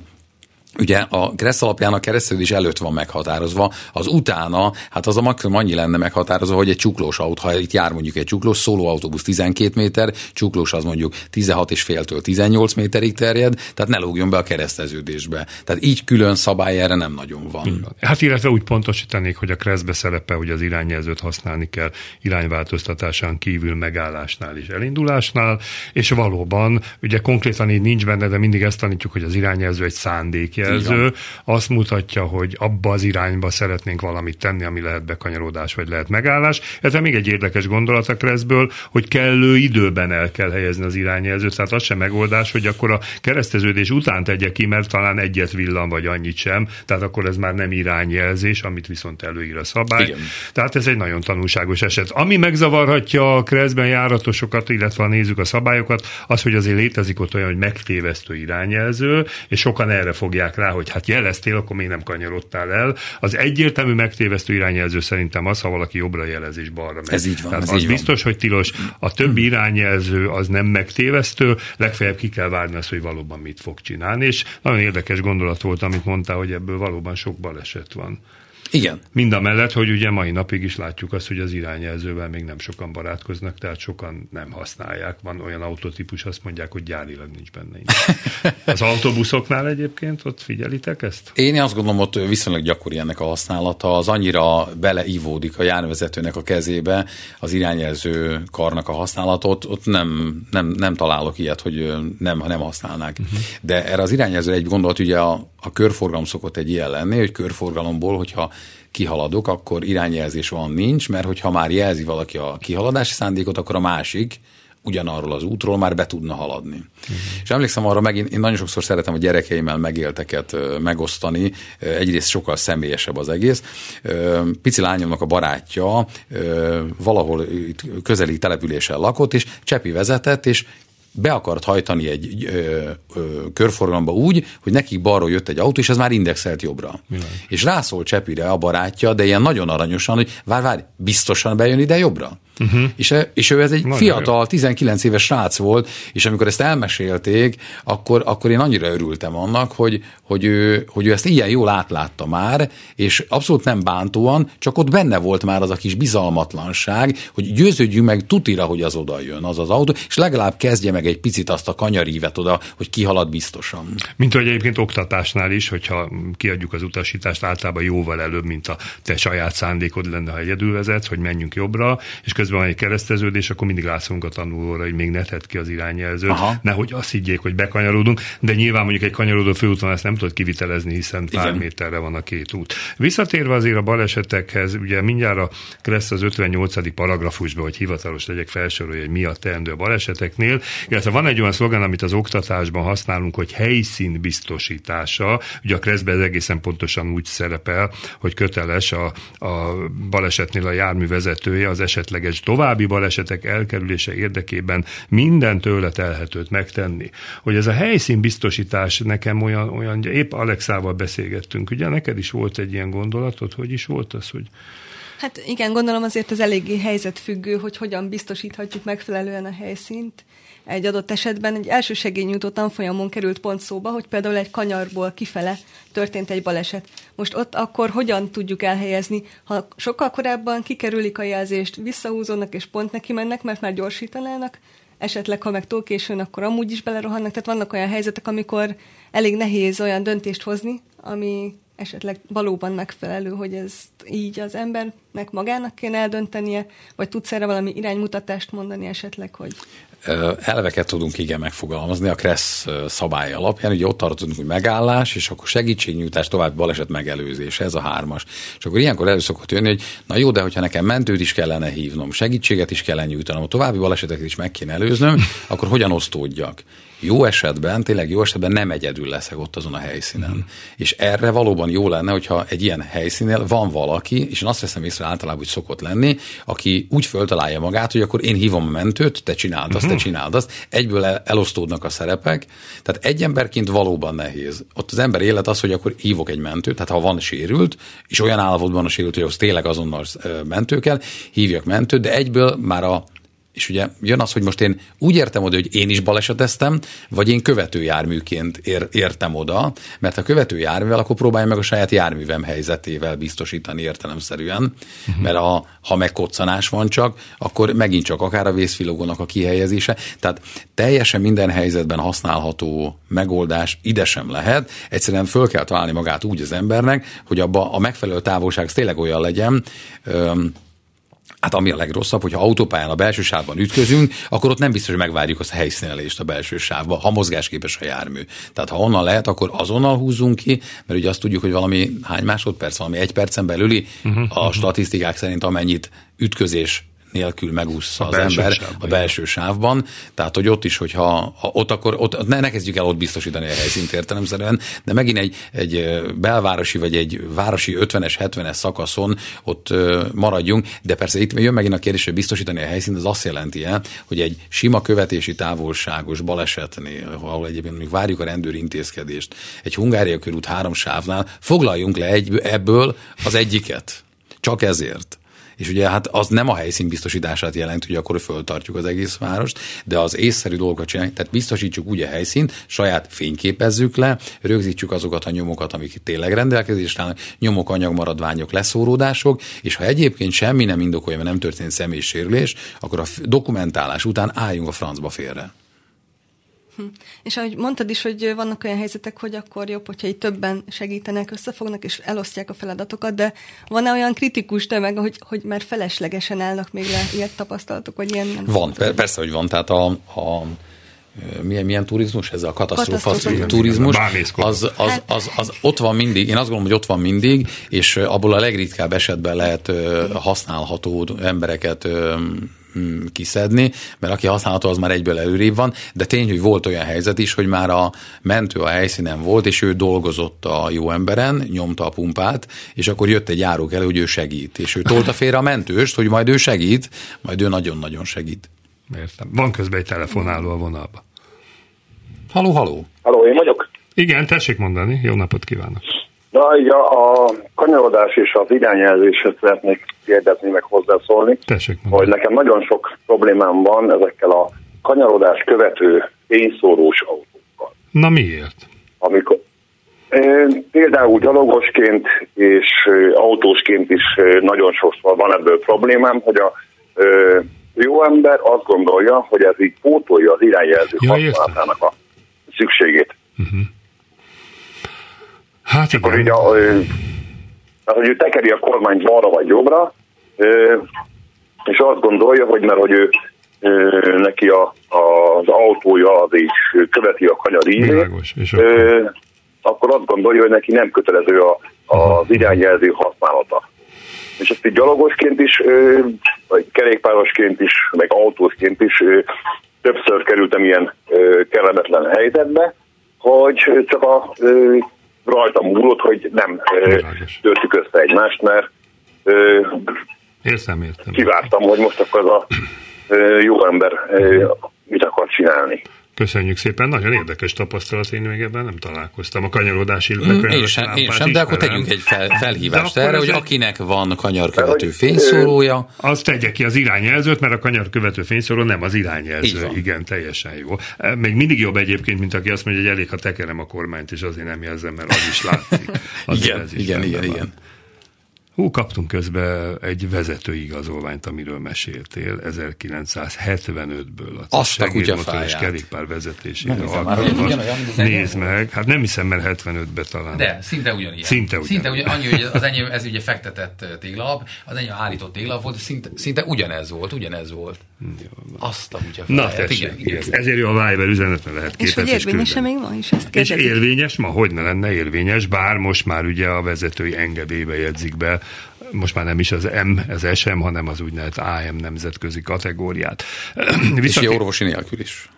ugye a Kressz alapján a kereszteződés előtt van meghatározva, az utána, hát az a maximum annyi lenne meghatározva, hogy egy csuklós autó, ha itt jár mondjuk egy csuklós, szólóautóbusz tizenkét méter, csuklós az mondjuk tizenhat és féltől tizennyolc méterig terjed, tehát ne lógjon be a kereszteződésbe. Tehát így külön szabály erre nem nagyon van. Hát illetve úgy pontosítanék, hogy a Kressbe szerepel, hogy az irányjelzőt használni kell irányváltoztatásán kívül megállásnál és elindulásnál, és valóban, ugye konkrétan így nincs benne, de mindig ezt tanítjuk, hogy az irányjelző egy szándék. Jelző, azt mutatja, hogy abba az irányba szeretnénk valamit tenni, ami lehet bekanyarodás, vagy lehet megállás. Ez még egy érdekes gondolat a Kresszből, hogy kellő időben el kell helyezni az irányjelzőt, tehát az sem megoldás, hogy akkor a kereszteződés után tegye ki, mert talán egyet villan, vagy annyit sem, tehát akkor ez már nem irányjelzés, amit viszont előír a szabály. Igen. Tehát ez egy nagyon tanulságos eset. Ami megzavarhatja a Kresszben járatosokat, illetve ha nézzük a szabályokat, az, hogy azért létezik ott olyan, hogy megtévesztő irányjelző, és sokan erre fogják rá, hogy hát jeleztél, akkor még nem kanyarodtál el. Az egyértelmű megtévesztő irányjelző szerintem az, ha valaki jobbra jelez és balra megy. Ez így van. Tehát ez az így biztos, van. Hogy tilos. A többi irányjelző az nem megtévesztő, legfeljebb ki kell várni azt, hogy valóban mit fog csinálni, és nagyon érdekes gondolat volt, amit mondtál, hogy ebből valóban sok baleset van. Igen. Mind a mellett, hogy ugye mai napig is látjuk azt, hogy az irányjelzővel még nem sokan barátkoznak, tehát sokan nem használják. Van olyan autótípus, azt mondják, hogy gyárilag nincs benne. Az autóbuszoknál egyébként ott figyelitek ezt? Én azt gondolom, ott viszonylag gyakori ennek a használata. Az annyira beleívódik a járművezetőnek a kezébe az irányjelző karnak a használatot. Ott nem, nem, nem találok ilyet, hogy nem, nem használnák. Uh-huh. De erre az irányjelző egy gondolat, ugye a, a körforgalom szokott egy ilyen lenni, hogy körforgalomból, hogyha kihaladok, akkor irányjelzés van, nincs, mert hogyha már jelzi valaki a kihaladási szándékot, akkor a másik ugyanarról az útról már be tudna haladni. Uh-huh. És emlékszem arra, megint én nagyon sokszor szeretem a gyerekeimmel megélteket megosztani, egyrészt sokkal személyesebb az egész. Pici lányomnak a barátja valahol közeli településen lakott, és Csepi vezetett, és be akart hajtani egy ö, ö, körforgalomba úgy, hogy nekik balról jött egy autó, és ez már indexelt jobbra. Milyen. És rászól Csepire a barátja, de ilyen nagyon aranyosan, hogy várj, várj, biztosan bejön ide jobbra. Uh-huh. És, és ő ez egy nagyon fiatal, jó. tizenkilenc éves srác volt, és amikor ezt elmesélték, akkor, akkor én annyira örültem annak, hogy, hogy, ő, hogy ő ezt ilyen jól átlátta már, és abszolút nem bántóan, csak ott benne volt már az a kis bizalmatlanság, hogy győződjünk meg tutira, hogy az oda jön az az autó, és legalább kezdje meg egy picit azt a kanyarívet oda, hogy kihalad biztosan. Mint ahogy egyébként oktatásnál is, hogyha kiadjuk az utasítást, általában jóval előbb, mint a te saját szándékod lenne, ha egyedül vezetsz, hogy menjünk jobbra, és közben van egy kereszteződés, akkor mindig rászunk a tanulóra, hogy még ne tedd ki az irányjelzőt, aha. nehogy azt higgyék, hogy bekanyarodunk, de nyilván mondjuk egy kanyarodó főúton ezt nem tudod kivitelezni, hiszen pár méterre van a két út. Visszatérve azért a balesetekhez, ugye mindjárt a Kressz az ötvennyolcadik paragrafusban, hogy hivatalos legyek, felsorolja, hogy mi a teendő a baleseteknél, illetve van egy olyan szlogán, amit az oktatásban használunk, hogy helyszín biztosítása. Ugye a Kresszben ez egészen pontosan úgy szerepel, hogy köteles a, a balesetnél a járművezetője az esetleges és további balesetek elkerülése érdekében minden tőle telhetőt megtenni. Hogy ez a helyszínbiztosítás nekem olyan, olyan épp Alexával beszélgettünk, ugye neked is volt egy ilyen gondolatod, hogy is volt az, hogy... Hát igen, gondolom azért az eléggé helyzetfüggő, hogy hogyan biztosíthatjuk megfelelően a helyszínt. Egy adott esetben egy elsősegélynyújtó tanfolyamon került pont szóba, hogy például egy kanyarból kifele történt egy baleset. Most ott akkor hogyan tudjuk elhelyezni, ha sokkal korábban kikerülik a jelzést, visszahúzódnak és pont neki mennek, mert már gyorsítanának, esetleg ha meg túl későn, akkor amúgy is belerohannak. Tehát vannak olyan helyzetek, amikor elég nehéz olyan döntést hozni, ami esetleg valóban megfelelő, hogy ezt így az embernek magának kéne eldöntenie, vagy tudsz erre valami iránymutatást mondani esetleg, hogy... Elveket tudunk igen megfogalmazni a Kressz szabály alapján, ugye ott tartunk, hogy megállás, és akkor segítségnyújtás, tovább baleset megelőzése, ez a hármas. És akkor ilyenkor elő szokott jönni, hogy na jó, de hogyha nekem mentőt is kellene hívnom, segítséget is kellene nyújtanom, a további baleseteket is meg kéne előznöm, akkor hogyan osztódjak? Jó esetben, tényleg jó esetben nem egyedül leszek ott azon a helyszínen. Mm. És erre valóban jó lenne, hogyha egy ilyen helyszínél van valaki, és én azt veszem észre általában, hogy szokott lenni, aki úgy föltalálja magát, hogy akkor én hívom a mentőt, te csináld mm-hmm. azt, te csináld azt, egyből elosztódnak a szerepek. Tehát egy emberként valóban nehéz. Ott az ember élet az, hogy akkor hívok egy mentőt, tehát ha van sérült, és olyan állapotban a sérült, hogy az tényleg azonnal mentő kell, hívjak mentőt, de egyből már a és ugye jön az, hogy most én úgy értem oda, hogy én is baleseteztem, vagy én követőjárműként ér, értem oda, mert ha követőjárművel, akkor próbálj meg a saját járművem helyzetével biztosítani értelemszerűen, uh-huh. mert a, ha megkoccanás van csak, akkor megint csak akár a vészfilogónak a kihelyezése. Tehát teljesen minden helyzetben használható megoldás ide sem lehet. Egyszerűen föl kell találni magát úgy az embernek, hogy abba a megfelelő távolság tényleg olyan legyen, öm, hát ami a legrosszabb, hogyha autópályán a belső sávban ütközünk, akkor ott nem biztos, hogy megvárjuk azt a helyszínelést a belső sávba, ha mozgásképes a jármű. Tehát ha onnan lehet, akkor azonnal húzzunk ki, mert ugye azt tudjuk, hogy valami hány másodperc, valami egy percen belüli uh-huh, a statisztikák uh-huh. szerint amennyit ütközés nélkül megúszza az ember sávban, a belső sávban. Tehát, hogy ott is, hogyha ott akkor, ott, ne, ne kezdjük el ott biztosítani a helyszínt értelemszerűen, de megint egy, egy belvárosi, vagy egy városi ötvenes, hetvenes szakaszon ott maradjunk, de persze itt jön megint a kérdés, hogy biztosítani a helyszínt, az azt jelenti-e, hogy egy sima követési távolságos balesetnél, ahol egyébként még várjuk a rendőri intézkedést, egy Hungária körút három sávnál foglaljunk le egy, ebből az egyiket. Csak ezért. És ugye hát az nem a helyszín biztosítását jelent, hogy akkor föltartjuk az egész várost, de az észszerű dolgokat csináljuk, tehát biztosítsuk úgy a helyszínt, saját fényképezzük le, rögzítsük azokat a nyomokat, amik tényleg rendelkezésre állnak, nyomok, anyagmaradványok, leszóródások, és ha egyébként semmi nem indokolja, mert nem történt személysérülés, akkor a dokumentálás után álljunk a francba félre. Hm. És ahogy mondtad is, hogy vannak olyan helyzetek, hogy akkor jobb, hogyha így többen segítenek, összefognak és elosztják a feladatokat, de van-e olyan kritikus tömeg, hogy, hogy már feleslegesen állnak még le ilyet tapasztalatok, vagy ilyen? Nem van, per- persze, hogy van. Tehát a, a milyen, milyen turizmus? Ez a katasztrófa turizmus. Az, az, az, az, az ott van mindig, én azt gondolom, hogy ott van mindig, és abból a legritkább esetben lehet használható embereket kiszedni, mert aki használható, az már egyből előrébb van, de tény, hogy volt olyan helyzet is, hogy már a mentő a helyszínen volt, és ő dolgozott a jó emberen, nyomta a pumpát, és akkor jött egy járók elő, hogy ő segít, és ő tolta félre a mentőst, hogy majd ő segít, majd ő nagyon-nagyon segít. Értem. Van közben egy telefonáló a vonalba. Halló, halló! Halló, én vagyok? Igen, tessék mondani, jó napot kívánok! Na, így a, a kanyarodás és az irányjelzésre szeretnék kérdezni, meg hozzászólni, hogy nekem nagyon sok problémám van ezekkel a kanyarodás követő fényszórós autókkal. Na miért? Amikor én például gyalogosként és autósként is nagyon sokszor van ebből problémám, hogy a ö, jó ember azt gondolja, hogy ez így pótolja az irányjelző ja, használatának a szükségét. Uh-huh. Hát akkor így, a, az, hogy ő tekeri a kormányt balra vagy jobbra, és azt gondolja, hogy mert hogy ő, neki a, az autója az így követi a kanyar ízét, akkor... akkor azt gondolja, hogy neki nem kötelező a, az irányjelző használata. És ezt így gyalogosként is, vagy kerékpárosként is, meg autósként is többször kerültem ilyen kellemetlen helyzetbe, hogy csak a... rajtam múlott, hogy nem töltjük össze egymást, mert ö, Értem, értem. Kivártam, hogy most akkor az a jó ember mit akar csinálni. Köszönjük szépen, nagyon érdekes tapasztalat, én még ebben nem találkoztam. A kanyarodási illetve. Én sem, én sem de akkor tegyünk egy fel, felhívást erre, hogy akinek van kanyarkövető fényszórója. Azt tegye ki az irányjelzőt, mert a kanyarkövető fényszóró nem az irányjelző. Igen, teljesen jó. Még mindig jobb egyébként, mint aki azt mondja, hogy elég, ha tekerem a kormányt, és azért nem jelzem, mert az is látszik. Az igen, is igen, igen, van. igen. Hú, kaptunk közben egy vezetőigazolványt, amiről meséltél, ezerkilencszázhetvenötből. Azt a kutyafáját. És kerékpárvezetésére alkalmas. Nézd meg, hát nem hiszem, mert hetvenötben talán. De, szinte ugyanilyen. Szinte ugyanilyen. Szinte ugyan, annyi, hogy az enyém, ez ugye fektetett téglalap, az enyém állított téglalap volt, szinte, szinte ugyanez volt, ugyanez volt. Azt a kutyafáját. Na tessék, igen, igen. Igen. Ezért jó a Viber üzenetben lehet képet. És hogy érvényes-e még ma is ezt kérdezik? És érvényes ma, hogy ne lenne érvényes, bár most már ugye a vezetői engedélybe jegyzik be. Most már nem is az M, az es em, hanem az úgynevezett á em nemzetközi kategóriát. Viszont... És orvosi nélkül is.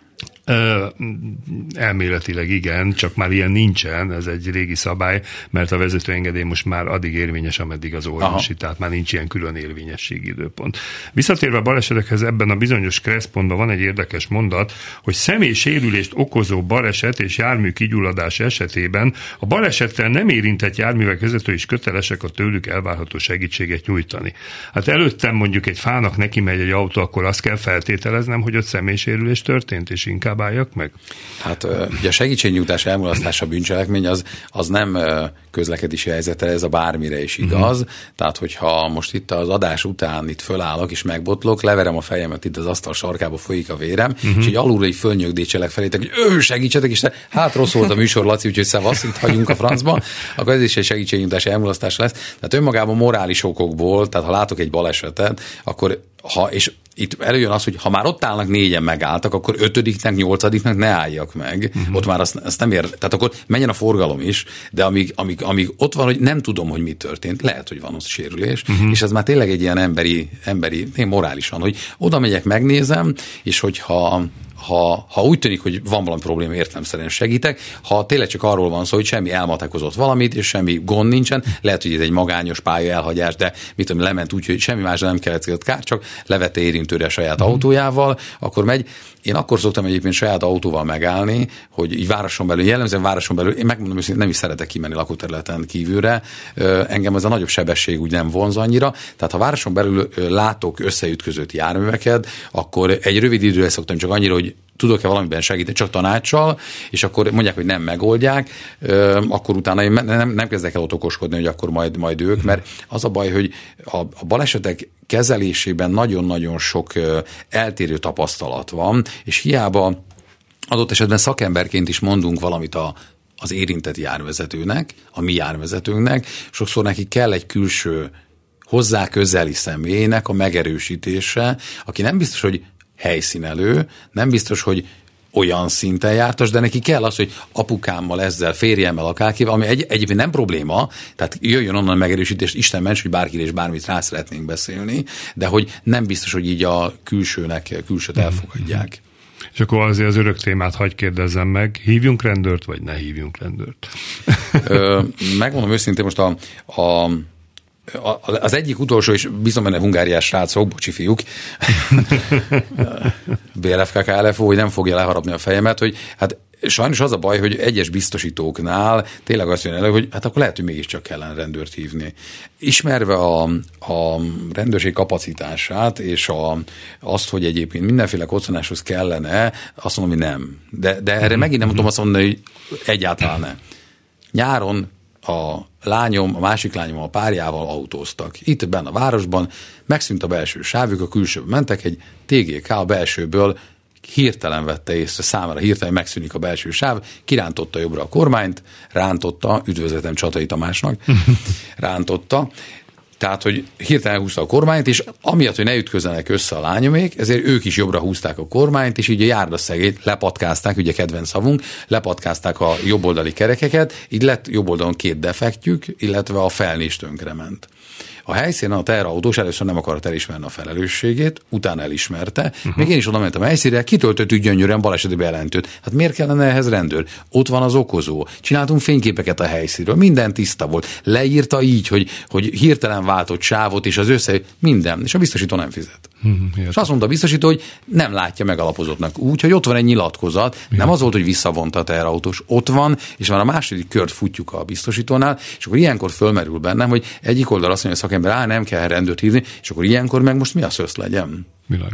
Elméletileg igen, csak már ilyen nincsen, ez egy régi szabály, mert a vezetőengedély most már addig érvényes, ameddig az orvosi, aha, tehát már nincs ilyen külön érvényességi időpont. Visszatérve a balesetekhez, ebben a bizonyos Kressz pontban van egy érdekes mondat, hogy személysérülést okozó baleset és jármű kigyulladás esetében a balesettel nem érintett járművek vezető is kötelesek a tőlük elvárható segítséget nyújtani. Hát előttem mondjuk egy fának neki megy egy autó, akkor azt kell feltételeznem, hogy ott személysérülés történt, és inkább báljak meg? Hát ugye a segítségnyújtás elmulasztása bűncselekmény az, az nem közlekedési helyzetre, ez a bármire is igaz. Uh-huh. Tehát, hogyha most itt az adás után itt fölállok és megbotlok, leverem a fejemet itt az asztal sarkába, folyik a vérem, uh-huh, és így alulra így fölnyögdécselek felétek, hogy ő segítsetek, és te, hát rossz volt a műsor, Laci, úgyhogy szevasz, itt hagyunk a francba, akkor ez is egy segítségnyújtás elmulasztás lesz. Tehát önmagában morális okokból, tehát ha látok egy balesetet, akkor ha, és itt előjön az, hogy ha már ott állnak, négyen megálltak, akkor ötödiknek, nyolcadiknak ne álljak meg. Uh-huh. Ott már azt, azt nem ér. Tehát akkor menjen a forgalom is, de amíg, amíg, amíg ott van, hogy nem tudom, hogy mi történt, lehet, hogy van ott sérülés, uh-huh, és ez már tényleg egy ilyen emberi, emberi, én morálisan, hogy oda megyek, megnézem, és hogyha Ha, ha úgy tűnik, hogy van valami probléma, értelemszerűen segítek, ha tényleg csak arról van szó, hogy semmi elmatekozott valamit, és semmi gond nincsen, lehet, hogy ez egy magányos pálya elhagyás, de mit tudom, lement úgy, hogy semmi másra nem keletkezett kár, csak levette érintőre a saját mm. autójával, akkor megy. Én akkor szoktam egyébként saját autóval megállni, hogy így városon belül, jellemzően városon belül, én megmondom, hogy nem is szeretek kimenni lakóterületen kívülre, engem ez a nagyobb sebesség úgy nem vonz annyira, tehát ha városon belül látok összeütközött járműveket, akkor egy rövid időre szoktam csak annyira, hogy tudok-e valamiben segíteni, csak tanácssal, és akkor mondják, hogy nem megoldják, akkor utána én nem, nem kezdek el ott okoskodni, hogy akkor majd, majd ők, mert az a baj, hogy a, a balesetek kezelésében nagyon-nagyon sok eltérő tapasztalat van, és hiába adott esetben szakemberként is mondunk valamit a az érintett járvezetőnek, a mi járvezetőnknek, sokszor neki kell egy külső, hozzá közeli személynek a megerősítése, aki nem biztos, hogy helyszínelő, nem biztos, hogy olyan szinten jártas, de neki kell az, hogy apukámmal, ezzel, férjemmel, akárkivel, ami egy, egyébként nem probléma, tehát jöjjön onnan megerősítést, Isten ments, hogy bárkire és bármit rá szeretnénk beszélni, de hogy nem biztos, hogy így a külsőnek, külsőt elfogadják. És akkor azért az örök témát hagy kérdezzem meg, hívjunk rendőrt, vagy ne hívjunk rendőrt? Ö, megmondom őszintén, most a, a az egyik utolsó, és bizony benne hungáriás srácok, bocsi fiúk, bé el ef ká ká el ef o, hogy nem fogja leharapni a fejemet, hogy hát sajnos az a baj, hogy egyes biztosítóknál tényleg azt jön elő, hogy hát akkor lehet, hogy mégiscsak kellene rendőrt hívni. Ismerve a, a rendőrség kapacitását, és a, azt, hogy egyébként mindenféle koccanáshoz kellene, azt mondom, hogy nem. De, de erre megint nem tudom azt mondani, hogy egyáltalán ne. Nyáron a lányom, a másik lányom a párjával autóztak. Itt benne a városban megszűnt a belső sávjuk, a külsőből mentek, egy té gé ká a belsőből hirtelen vette észre, számára hirtelen megszűnik a belső sáv, kirántotta jobbra a kormányt, rántotta, üdvözletem Csatai Tamásnak, rántotta, tehát, hogy hirtelen húzta a kormányt, és amiatt, hogy ne ütközzenek össze a lányomék, ezért ők is jobbra húzták a kormányt, és így a járdaszegét lepatkázták, ugye kedvenc szavunk, lepatkázták a jobboldali kerekeket, így lett jobboldalon két defektjük, illetve a felnés tönkrement. A helyszínen a teherautós először nem akart elismerni a felelősségét, utána elismerte, uh-huh. még én is oda mentem a helyszínre, kitöltöttük gyönyörűen baleseti bejelentőt. Hát miért kellene ehhez rendőr? Ott van az okozó. Csináltunk fényképeket a helyszínről, minden tiszta volt. Leírta így, hogy, hogy hirtelen váltott sávot, és az össze minden, és a biztosító nem fizet. Uh-huh, és azt mondta a biztosító, hogy nem látja megalapozottnak úgy, hogy ott van egy nyilatkozat, uh-huh. nem az volt, hogy visszavonta a teherautós, ott van, és már a második kört futjuk a biztosítónál, és akkor ilyenkor fölmerül bennem, hogy egyik oldal azt mondja a szakember, á, nem kell rendőrt hívni, és akkor ilyenkor meg most mi a szösz legyen?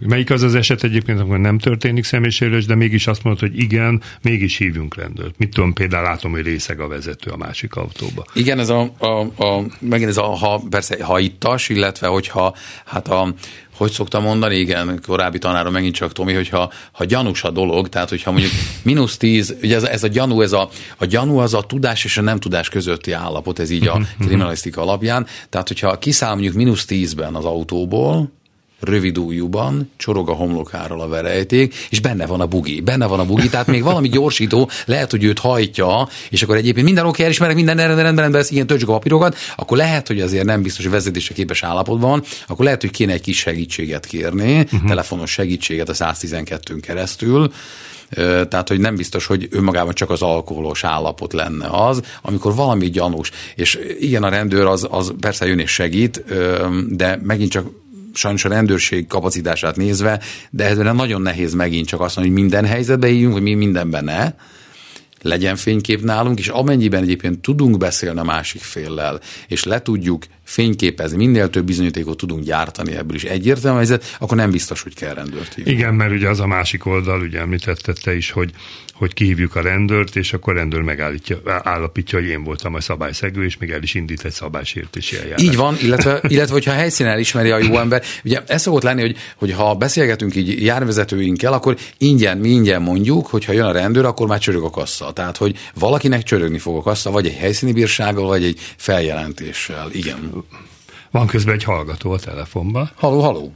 Melyik az az eset egyébként, amikor nem történik személyisérülés, de mégis azt mondod, hogy igen, mégis hívjunk rendőrt. Mit tudom, például látom, hogy részeg a vezető a másik autóba. Igen, ez a, a, a megint ez a, ha, persze, ha ittas, illetve hogyha, hát a, hogy szoktam mondani, igen, korábbi tanárom megint csak Tomi, hogyha ha gyanús a dolog, tehát hogyha mondjuk mínusz tíz, ugye ez, ez a gyanú, ez a, a gyanú az a tudás és a nem tudás közötti állapot, ez így a kriminalisztika alapján, tehát hogyha kiszámoljuk mínusz tízben az autóból, rövid ujjúban, csorog a homlokáról a verejték, és benne van a bugi. Benne van a bugi, tehát még valami gyorsító, lehet, hogy őt hajtja, és akkor egyébként minden oké, elismerek, minden rendben, rendben lesz, igen, töltsük a papírokat, akkor lehet, hogy azért nem biztos, hogy vezetésre képes állapotban van, akkor lehet, hogy kéne egy kis segítséget kérni, uh-huh. telefonos segítséget a száztizenkettőn keresztül, tehát, hogy nem biztos, hogy önmagában csak az alkoholos állapot lenne az, amikor valami gyanús. És igen, a rendőr az, az persze jön és segít, de megint csak sajnos a rendőrség kapacitását nézve, de ezben nagyon nehéz megint csak azt mondani, hogy minden helyzetbe hívjunk, hogy mi mindenben ne, legyen fénykép nálunk, és amennyiben egyébként tudunk beszélni a másik féllel, és le tudjuk fényképezni, minél több bizonyítékot tudunk gyártani ebből is egyértelmű helyzet, akkor nem biztos, hogy kell rendőrt hívni. Igen, mert ugye az a másik oldal, ugye említetted te is, hogy, hogy kihívjuk a rendőrt, és akkor rendőr megállítja, állapítja, hogy én voltam a szabályszegő, és még el is indít egy szabálysértési eljárást. Így van, illetve, illetve hogyha a helyszínen ismeri a jó ember, ugye ez szokott lenni, hogy, hogy ha beszélgetünk így járvezetőinkkel, akkor ingyen, mi ingyen mondjuk, hogyha jön a rendőr, akkor már csörög a kassa. Tehát, hogy valakinek csörögni fog a kassa, vagy egy helyszíni bírsággal, vagy egy feljelentéssel. Igen. Van közben egy hallgató a telefonban. Halló, halló.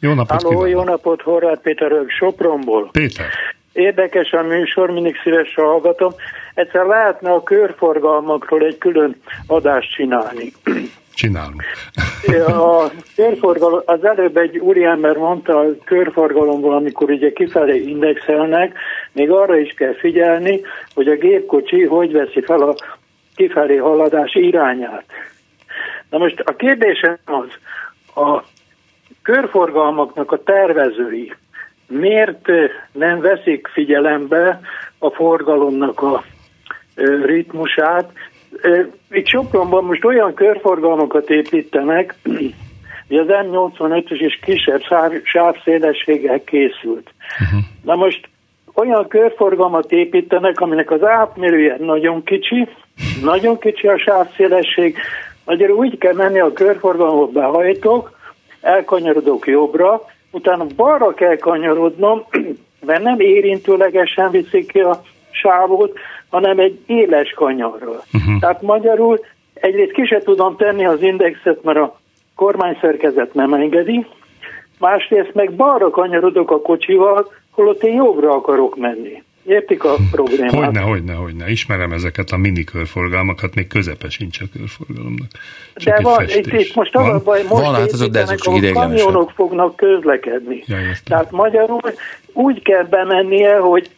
Jó napot halló, kívánok. Jó napot, Horváth Péter, Sopronból. Péter. Érdekes a műsor, mindig szívesen hallgatom. Egyszer lehetne a körforgalmakról egy külön adást csinálni. Csinálunk. A körforgalom, az előbb egy úriember mondta, a körforgalomból, amikor ugye kifelé indexelnek, még arra is kell figyelni, hogy a gépkocsi hogy veszi fel a kifelé haladás irányát. Na most a kérdésem az, a körforgalmaknak a tervezői miért nem veszik figyelembe a forgalomnak a ritmusát? Itt Sopronban most olyan körforgalmakat építenek, hogy az em nyolcvanötös és kisebb sávszélességgel készült. Uh-huh. Na most olyan körforgalmat építenek, aminek az átmérője nagyon kicsi, nagyon kicsi a sávszélesség. Magyarul úgy kell menni a körforgalomba, behajtok, elkanyarodok jobbra, utána balra kell kanyarodnom, mert nem érintőlegesen viszik ki a sávot, hanem egy éles kanyarral. Uh-huh. Tehát magyarul egyrészt ki se tudom tenni az indexet, mert a kormányszerkezet nem engedi, másrészt meg balra kanyarodok a kocsival, holott én jobbra akarok menni. Értik a problémát? Hogyne, hogyne, hogyne. Ismerem ezeket a mini körforgalmakat, még közepe sincs a körforgalomnak. Csak de van, itt, itt most van? Az a baj, most van, hát az érzékenek, ahol kamionok fognak közlekedni. Ja, tehát magyarul úgy kell bemennie, hogy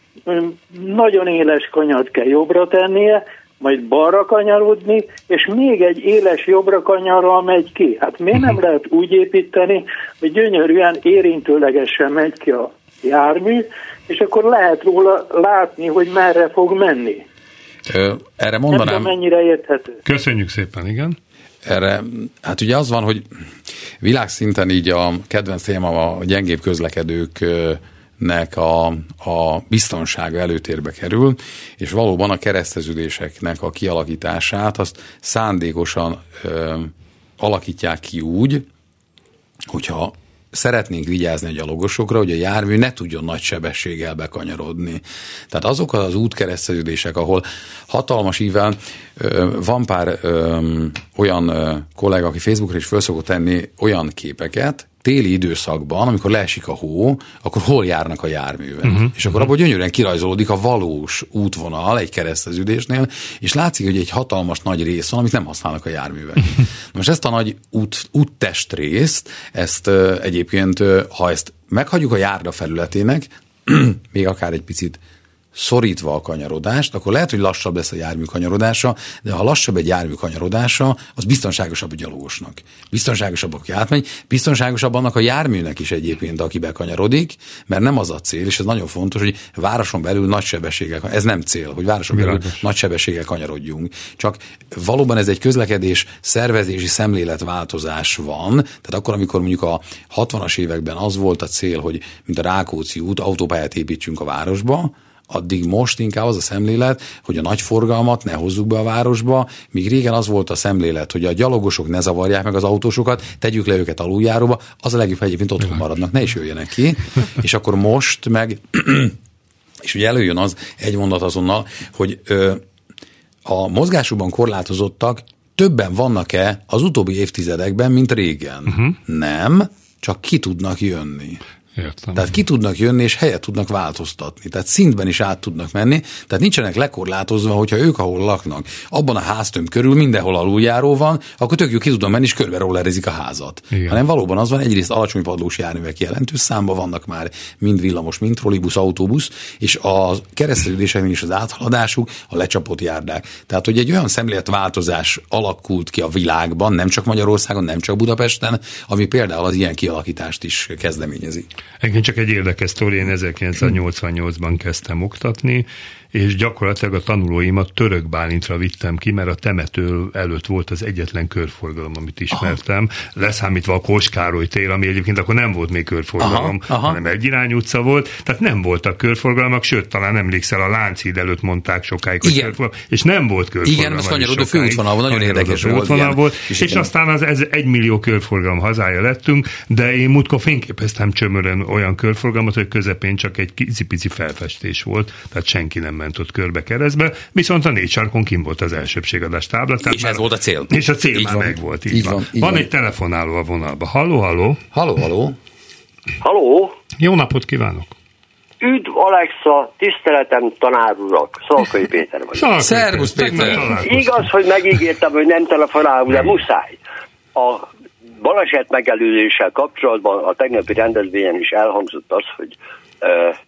nagyon éles kanyart kell jobbra tennie, majd balra kanyarodni, és még egy éles jobbra kanyarral megy ki. Hát miért nem uh-huh. lehet úgy építeni, hogy gyönyörűen érintőlegesen megy ki a jármű, és akkor lehet róla látni, hogy merre fog menni. Ö, erre mondanám... Nem tudom, mennyire érthető. Köszönjük szépen, igen. Erre, hát ugye az van, hogy világszinten így a kedvenc témám a gyengébb közlekedőknek a, a biztonsága előtérbe kerül, és valóban a kereszteződéseknek a kialakítását azt szándékosan ö, alakítják ki úgy, hogyha szeretnénk vigyázni a gyalogosokra, hogy a jármű ne tudjon nagy sebességgel bekanyarodni. Tehát azok az útkereszteződések, ahol hatalmas ível van pár olyan kolléga, aki Facebookra is föl szokott tenni olyan képeket, téli időszakban, amikor leesik a hó, akkor hol járnak a járművek. Uh-huh. És akkor abból gyönyörűen kirajzolódik a valós útvonal egy kereszteződésnél, és látszik, hogy egy hatalmas nagy rész van, amit nem használnak a járművek. Uh-huh. Most ezt a nagy út, úttestrészt, ezt uh, egyébként, uh, ha ezt meghagyjuk a járda felületének, még akár egy picit szorítva a kanyarodást, akkor lehet, hogy lassabb lesz a jármű kanyarodása, de ha lassabb egy jármű kanyarodása, az biztonságosabb a gyalogosnak. Biztonságosabb, aki átmegy, biztonságosabb annak a járműnek is egyébként, aki bekanyarodik, mert nem az a cél, és ez nagyon fontos, hogy városon belül nagy sebességgel, ez nem cél, hogy városon belül nagy sebességgel kanyarodjunk. Csak valóban ez egy közlekedés szervezési szemléletváltozás van, tehát akkor, amikor mondjuk a hatvanas években az volt a cél, hogy mint a Rákóczi út, autópályát építsünk a városba, addig most inkább az a szemlélet, hogy a nagy forgalmat ne hozzuk be a városba, míg régen az volt a szemlélet, hogy a gyalogosok ne zavarják meg az autósokat, tegyük le őket aluljáróba, az a legjobb, egyébként otthon maradnak, ne is jöjjenek ki, és akkor most meg, és ugye előjön az egy mondat azonnal, hogy ö, a mozgásukban korlátozottak többen vannak-e az utóbbi évtizedekben, mint régen? Uh-huh. Nem, csak ki tudnak jönni. Értem. Tehát ki tudnak jönni, és helyet tudnak változtatni. Tehát szintben is át tudnak menni, tehát nincsenek lekorlátozva, hogyha ők, ahol laknak, abban a háztömb körül mindenhol aluljáró van, akkor tök jó ki tudom menni, és körbe rollerezik a házat. Igen. Hanem valóban az van, egyrészt alacsony padlós járművek jelentős számban vannak már, mind villamos, mind trollibusz, autóbusz, és a kereszteződéseknél is az áthaladásuk, a lecsapott járdák. Tehát, hogy egy olyan szemléletváltozás alakult ki a világban, nem csak Magyarországon, nem csak Budapesten, ami például az ilyen kialakítást is kezdeményezi. Engem csak egy érdekes sztori, én ezerkilencszáznyolcvannyolcban kezdtem oktatni, és gyakorlatilag a tanulóimat Török Bálintra vittem ki, mert a temető előtt volt az egyetlen körforgalom, amit ismertem, aha, leszámítva a Kóskároly tér, ami egyébként akkor nem volt még körforgalom, aha, aha, hanem egy irányú utca volt, tehát nem voltak körforgalmak, sőt, talán emlékszel, a Lánchíd előtt mondták sokáig, hogy körforgalom, és nem volt körforgalom. Igen, az kanyarodó főútvonalban, nagyon érdekes volt. Ilyen, volt és, és aztán az ez egy millió körforgalom hazája lettünk, de én múltkor fényképeztem csömören olyan körforgalmat, hogy közepén csak egy kicipici felfestés volt, tehát senki nem ment ott körbe keresztbe, viszont a négy sarkon kim volt az elsőbségadás tábla. És ez volt a cél. És a cél így már van, megvolt. Így így van, van. Így van egy telefonáló a vonalba. Halló, halló. Halló, halló. Halló. Jó napot kívánok. Üdv Alexa, tiszteletem tanár urak. Szalkai Péter vagyok. Szalkai Szervusz Péter. Péter. Igaz, hogy megígértem, hogy nem telefonálom, de muszáj. A baleset megelőzéssel kapcsolatban a tegnapi rendezvényen is elhangzott az, hogy ö,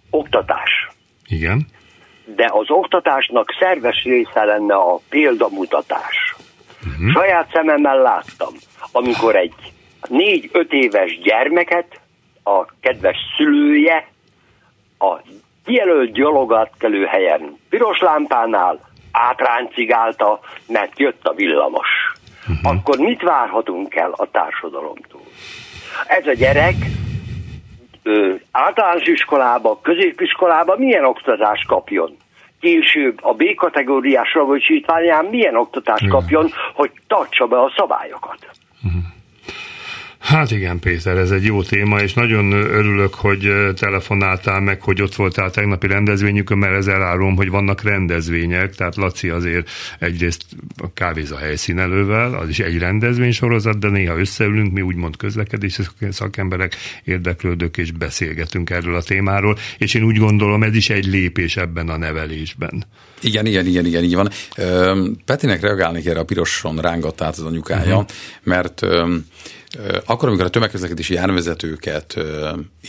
oktatás. Igen. De az oktatásnak szerves része lenne a példamutatás. Uh-huh. Saját szememmel láttam, amikor egy négy-öt éves gyermeket a kedves szülője a kijelölt gyalogátkelő helyen piros lámpánál átráncigálta, mert jött a villamos. Uh-huh. Akkor mit várhatunk el a társadalomtól? Ez a gyerek Ö, általános iskolába, középiskolába milyen oktatást kapjon? Később a B-kategóriás ragosítványán milyen oktatást kapjon, hogy tartsa be a szabályokat? Hát igen, Péter, ez egy jó téma, és nagyon örülök, hogy telefonáltál meg, hogy ott voltál tegnapi rendezvényükön, mert ez elárulom, hogy vannak rendezvények, tehát Laci azért egyrészt a kávéza helyszínelővel, az is egy rendezvénysorozat, de néha összeülünk, mi úgymond közlekedési szakemberek, érdeklődők, és beszélgetünk erről a témáról, és én úgy gondolom, ez is egy lépés ebben a nevelésben. Igen, igen, igen, igen, így van. Petinek reagálni erre a piroson rángatt át az anyukája, uh-huh. mert akkor, amikor a tömegközlekedési járművezetőket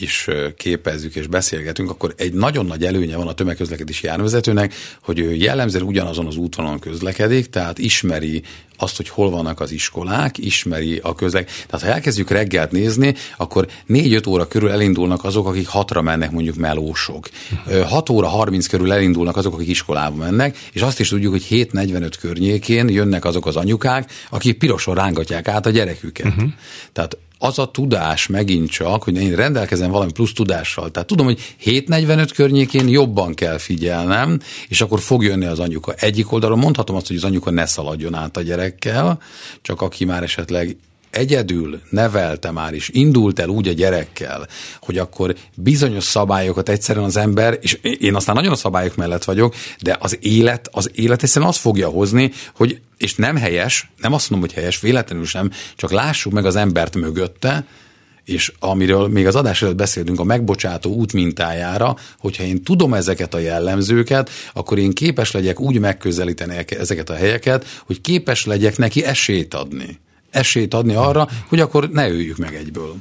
is képezzük és beszélgetünk, akkor egy nagyon nagy előnye van a tömegközlekedési járművezetőnek, hogy ő jellemzően ugyanazon az útvonalon közlekedik, tehát ismeri azt, hogy hol vannak az iskolák, ismeri a közleg. Tehát ha elkezdjük reggelt nézni, akkor négy-öt óra körül elindulnak azok, akik hatra mennek, mondjuk melósok. hat óra harminc körül elindulnak azok, akik iskolába mennek, és azt is tudjuk, hogy hét negyvenöt környékén jönnek azok az anyukák, akik piroson rángatják át a gyereküket. Uh-huh. Tehát az a tudás megint csak, hogy én rendelkezem valami plusz tudással. Tehát tudom, hogy hét negyvenöt környékén jobban kell figyelnem, és akkor fog jönni az anyuka. Egyik oldalon mondhatom azt, hogy az anyuka ne szaladjon át a gyerekkel, csak aki már esetleg egyedül nevelte már is, indult el úgy a gyerekkel, hogy akkor bizonyos szabályokat egyszerűen az ember, és én aztán nagyon a szabályok mellett vagyok, de az élet, az élet egyszerűen azt fogja hozni, hogy, és nem helyes, nem azt mondom, hogy helyes, véletlenül sem, csak lássuk meg az embert mögötte, és amiről még az adás előtt beszéltünk, a megbocsátó útmintájára, hogyha én tudom ezeket a jellemzőket, akkor én képes legyek úgy megközelíteni ezeket a helyeket, hogy képes legyek neki esélyt adni. Esélyt adni arra, hogy akkor ne öljük meg egyből.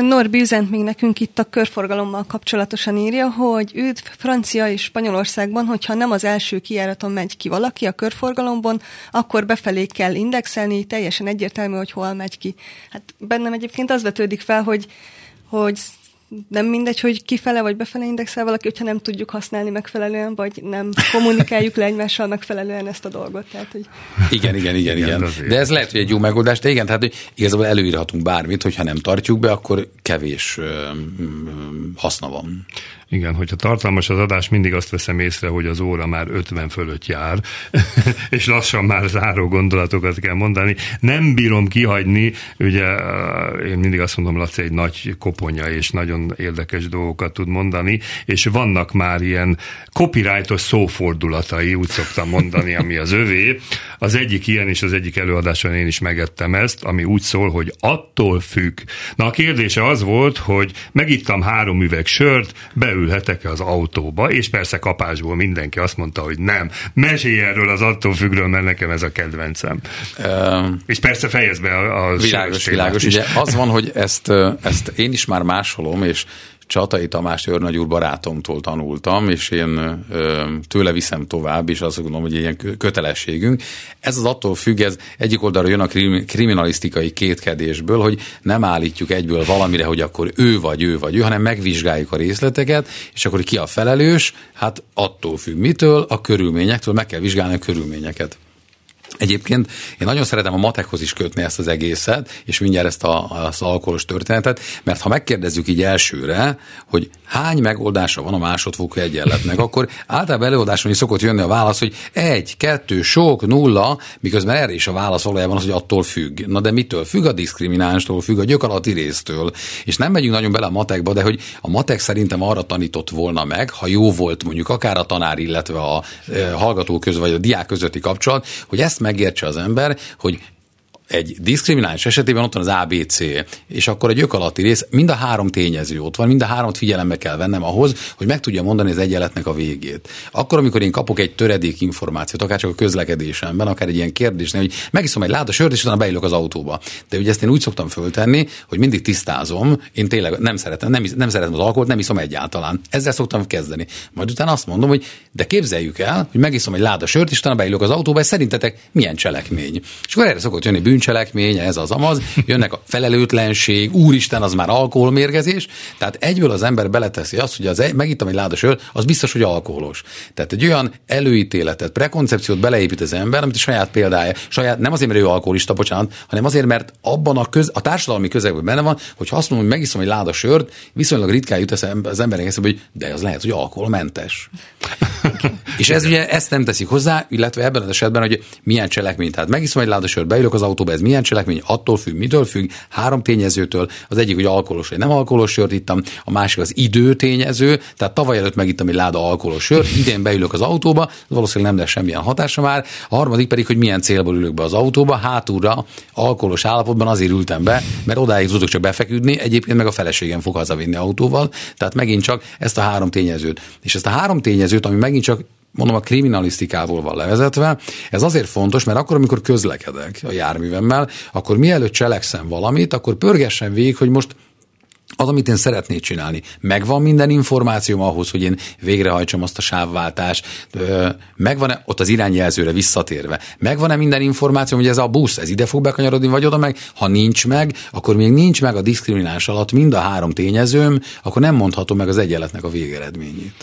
Norbi üzent még nekünk itt a körforgalommal kapcsolatosan, írja, hogy üdv Francia és Spanyolországban, hogyha nem az első kijáraton megy ki valaki a körforgalomban, akkor befelé kell indexelni, teljesen egyértelmű, hogy hol megy ki. Hát bennem egyébként az vetődik fel, hogy, hogy nem mindegy, hogy kifele vagy befele indexel valaki, hogyha nem tudjuk használni megfelelően, vagy nem kommunikáljuk le egymással megfelelően ezt a dolgot. Tehát, hogy... Igen, igen, igen, igen. De ez lehet, hogy egy jó megoldás, de igen, tehát hogy igazából előírhatunk bármit, hogyha nem tartjuk be, akkor kevés haszna van. Igen, hogyha tartalmas az adás, mindig azt veszem észre, hogy az óra már ötven fölött jár, és lassan már záró gondolatokat kell mondani. Nem bírom kihagyni, ugye én mindig azt mondom, Laci egy nagy koponya, és nagyon érdekes dolgokat tud mondani, és vannak már ilyen copyrightos szófordulatai, úgy szoktam mondani, ami az övé. Az egyik ilyen, és az egyik előadáson én is megettem ezt, ami úgy szól, hogy attól függ. Na a kérdése az volt, hogy megittam három üveg sört, beül ülhetek-e az autóba, és persze kapásból mindenki azt mondta, hogy nem. Mesélj erről az attól függről, mert nekem ez a kedvencem. Um, és persze fejezd be a, a világos, világos. Ugye az van, hogy ezt, ezt én is már másolom, és Csatai Tamás őrnagy úr barátomtól tanultam, és én tőle viszem tovább, és azt gondolom, hogy ilyen kötelességünk. Ez az attól függ, ez egyik oldalról jön a kriminalisztikai kétkedésből, hogy nem állítjuk egyből valamire, hogy akkor ő vagy ő vagy ő, hanem megvizsgáljuk a részleteket, és akkor ki a felelős? Hát attól függ mitől, a körülményektől, meg kell vizsgálni a körülményeket. Egyébként én nagyon szeretem a matekhoz is kötni ezt az egészet, és mindjárt ezt a, az alkoholos történetet, mert ha megkérdezzük így elsőre, hogy hány megoldása van a másodfokú egyenletnek, akkor általában előadáson is szokott jönni a válasz, hogy egy, kettő, sok, nulla, miközben erre is a válasz valójában az, hogy attól függ. Na de mitől függ? A diszkriminánstól függ, a gyakorlati résztől. És nem megyünk nagyon bele a matekba, de hogy a matek szerintem arra tanított volna meg, ha jó volt mondjuk akár a tanár, illetve a hallgató között, vagy a diák közötti kapcsolat, hogy ezt megértse az ember, hogy egy diszkrimináns esetében ott van az á bé cé, és akkor egy ökalatti rész, mind a három tényező ott van, mind a háromat figyelembe kell vennem ahhoz, hogy meg tudja mondani az egyenletnek a végét. Akkor, amikor én kapok egy töredék információt, akár csak a közlekedésemben, akár egy ilyen kérdésnél, hogy megiszom egy láda sört, és utána beillök az autóba. De ugye ezt én úgy szoktam föltenni, hogy mindig tisztázom, én tényleg nem szeretem, nem, nem szeretem az alkoholt, nem iszom egyáltalán. Ezzel szoktam kezdeni. Majd utána azt mondom, hogy de képzeljük el, hogy megiszom egy láda sört, és utána beillök az autóba, és szerintetek milyen cselekmény. És akkor erre szokott jönni bűn cselekmény, ez az amaz, jönnek a felelőtlenség, úristen, az már alkoholmérgezés, tehát egyből az ember beleteszi azt, hogy az, megittem egy láda sört, az biztos, hogy alkoholos. Tehát egy olyan előítéletet, prekoncepciót beleépít az ember, amit a saját példája, saját, nem azért, mert ő alkoholista, bocsánat, hanem azért, mert abban a, köz, a társadalmi közegben benne van, hogy ha azt mondom, hogy megiszom egy láda sört, viszonylag ritkán jut az embernek eszébe, hogy de az lehet, hogy alkoholmentes. És ez ugye ezt nem teszik hozzá, illetve ebben az esetben, hogy milyen cselekmény. Tehát megiszom egy láda sört, beülök az autóba, ez milyen cselekmény, attól függ, mitől függ, három tényezőtől, az egyik, hogy alkoholos vagy nem alkoholos sört ittam, a másik az idő tényező, tehát tavaly előtt megittam egy láda alkoholos sört, idén beülök az autóba, valószínűleg nem lesz semmilyen hatása már, a harmadik pedig, hogy milyen célból ülök be az autóba, hátulra alkoholos állapotban azért ültem be, mert odáig tudok csak befeküdni, egyébként meg a feleségem fog hazavinni autóval, tehát megint csak ezt a három tényezőt. És ezt a három tényezőt, ami megint csak mondom, a kriminalisztikával van levezetve. Ez azért fontos, mert akkor, amikor közlekedek a járművemmel, akkor mielőtt cselekszem valamit, akkor pörgessen végig, hogy most az, amit én szeretnék csinálni. Megvan minden információm ahhoz, hogy én végrehajtsam azt a sávváltást, megvan-e ott az irányjelzőre visszatérve, megvan-e minden információm, hogy ez a busz, ez ide fog bekanyarodni, vagy oda meg, ha nincs meg, akkor még nincs meg a diszkrimináns alatt mind a három tényezőm, akkor nem mondhatom meg az egyenletnek a végeredményét.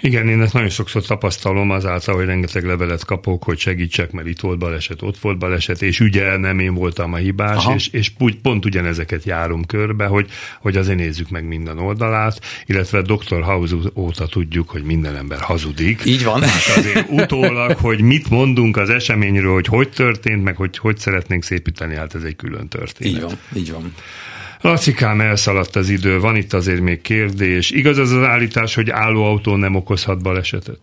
Igen, én ezt nagyon sokszor tapasztalom azáltal, hogy rengeteg levelet kapok, hogy segítsek, mert itt volt baleset, ott volt baleset, és ugye nem én voltam a hibás, és, és pont ugyanezeket járom körbe, hogy, hogy azért nézzük meg minden oldalát, illetve doktor House óta tudjuk, hogy minden ember hazudik. Így van. Hát azért utólag, hogy mit mondunk az eseményről, hogy hogy történt, meg hogy hogy szeretnénk szépíteni, hát ez egy külön történet. Így van, így van. Lacikám, elszaladt az idő, van itt azért még kérdés. Igaz az az állítás, hogy állóautó nem okozhat balesetet?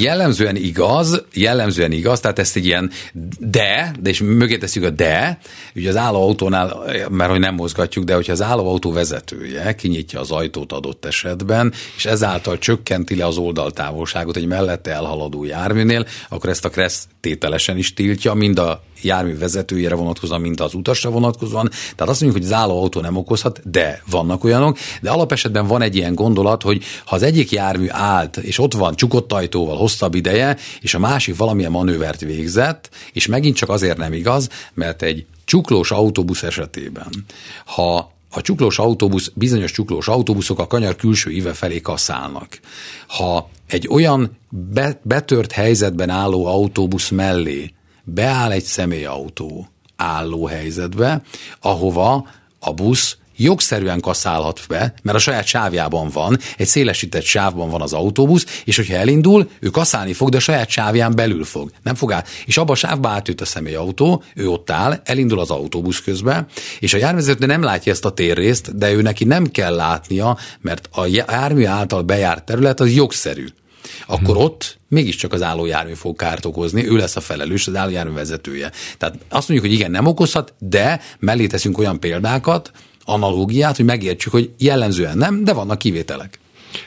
Jellemzően igaz, jellemzően igaz, tehát ezt egy ilyen de, de és mögé tesszük a de, ugye az állóautónál, mert hogy nem mozgatjuk, de hogyha az állóautó vezetője kinyitja az ajtót adott esetben, és ezáltal csökkenti le az oldaltávolságot egy mellette elhaladó járműnél, akkor ezt a Kressz tételesen is tiltja, mind a jármű vezetőjére vonatkozóan, mind az utasra vonatkozóan. Tehát azt mondjuk, hogy az állóautó nem okozhat, de vannak olyanok, de alapesetben van egy ilyen gondolat, hogy ha az egyik jármű állt, és ott van csukott ajtóval hosszabb ideje, és a másik valamilyen manővert végzett, és megint csak azért nem igaz, mert egy csuklós autóbusz esetében, ha a csuklós autóbusz, bizonyos csuklós autóbuszok a kanyar külső íve felé kaszálnak. Ha egy olyan betört helyzetben álló autóbusz mellé beáll egy személyautó álló helyzetbe, ahova a busz jogszerűen kaszálhat be, mert a saját sávjában van, egy szélesített sávban van az autóbusz, és hogyha elindul, ő kaszálni fog, de a saját sávján belül fog. Nem fog át. És abba a sávba átjött a személyautó, ő ott áll, elindul az autóbusz közben, és a járművezető nem látja ezt a térrészt, de ő neki nem kell látnia, mert a jármű által bejárt terület az jogszerű. Akkor hmm. ott mégiscsak az állójármű fog kárt okozni, ő lesz a felelős, az állójármű vezetője. Tehát azt mondjuk, hogy igen, nem okozhat, de mellé teszünk olyan példákat, analógiát, hogy megértsük, hogy jellemzően nem, de vannak kivételek.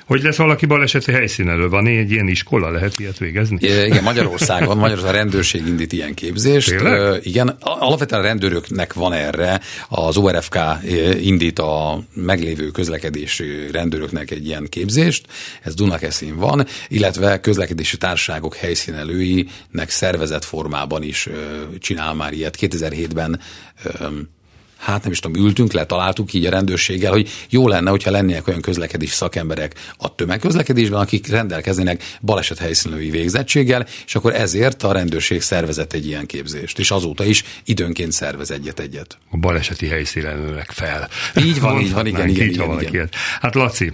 Hogy lesz valaki baleseti helyszín elő? Van egy ilyen iskola, lehet ilyet végezni? É, igen, Magyarországon, Magyarországon a rendőrség indít ilyen képzést. Tényleg? Igen, alapvetően a rendőröknek van erre, az o er ef ká indít a meglévő közlekedési rendőröknek egy ilyen képzést, ez Dunakeszin van, illetve közlekedési társaságok helyszínelőinek szervezett formában is csinál már ilyet. kétezer-hétben hát nem is tudom, ültünk le, találtuk így a rendőrséggel, hogy jó lenne, hogyha lennének olyan közlekedési szakemberek a tömegközlekedésben, akik rendelkeznének baleset helyszínelői végzettséggel, és akkor ezért a rendőrség szervezett egy ilyen képzést, és azóta is időnként szervez egyet-egyet. A baleseti helyszínelőnek fel. Így van, így van, igen, igen, így igen, van, igen, igen. Hát Laci,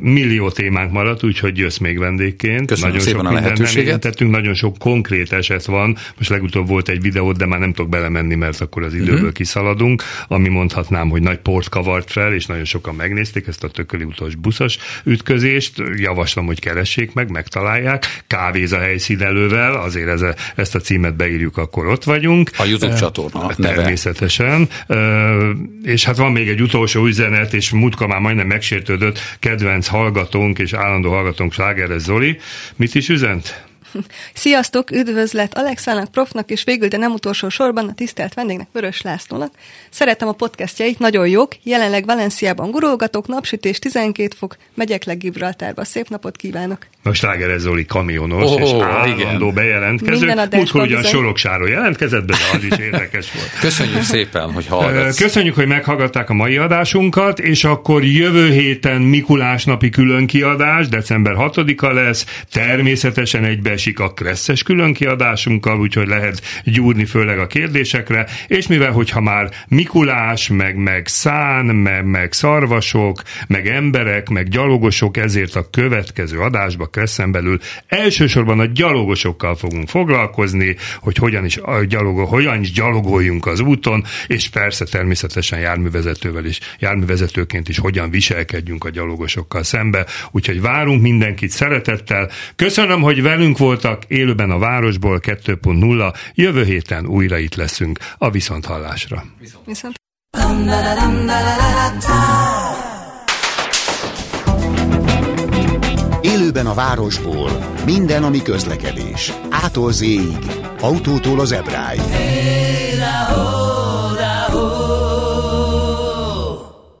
millió témánk maradt, úgyhogy jössz még vendégként. Köszönöm nagyon szépen sok a lehetőséget. Tettünk, nagyon sok konkrét eset van, most legutóbb volt egy videót, de már nem tudok belemenni, mert akkor az időből uh-huh. kiszaladunk, ami mondhatnám, hogy nagy port kavart fel, és nagyon sokan megnézték ezt a tököli utas buszos ütközést. Javaslom, hogy keressék meg, megtalálják. Kávéz a helyszínelővel, azért ez a, ezt a címet beírjuk, akkor ott vagyunk. A YouTube uh, csatorna természetesen. Uh, és hát van még egy utolsó üzenet, és múltkor már majdnem megsértődött kedvenc hallgatónk és állandó hallgatónk, Schlageres Zoli. Mit is üzent? Sziasztok, üdvözlet Alexának, profnak, és végül, de nem utolsó sorban a tisztelt vendégnek, Vörös Lászlónak. Szeretem a podcastjait, nagyon jók. Jelenleg Valenciában gurulgatok, napsütés tizenkét fok, megyek le Gibraltárba. Szép napot kívánok! A Schlageres Zoli kamionos, oh, és állandó igen. bejelentkező. Múltkor ugyan Soroksáról jelentkezett, de az is érdekes volt. Köszönjük szépen, hogy hallgatsz. Köszönjük, hogy meghallgatták a mai adásunkat, és akkor jövő héten Mikulás napi különkiadás, december hatodika lesz, természetesen egybeesik a Kresszes különkiadásunkkal, úgyhogy lehet gyúrni főleg a kérdésekre, és mivel, hogyha már Mikulás, meg, meg szán, meg, meg szarvasok, meg emberek, meg gyalogosok, ezért a következő adásba Kressen belül elsősorban a gyalogosokkal fogunk foglalkozni, hogy hogyan is, gyalogol, hogyan is gyalogoljunk az úton, és persze természetesen járművezetővel is, járművezetőként is hogyan viselkedjünk a gyalogosokkal szembe. Úgyhogy várunk mindenkit szeretettel. Köszönöm, hogy velünk voltak. Élőben a városból kettő pont nulla. Jövő héten újra itt leszünk. A viszonthallásra. Viszont. Élőben a városból. Minden, ami közlekedés. Ától Z-ig. Autótól az ebráig.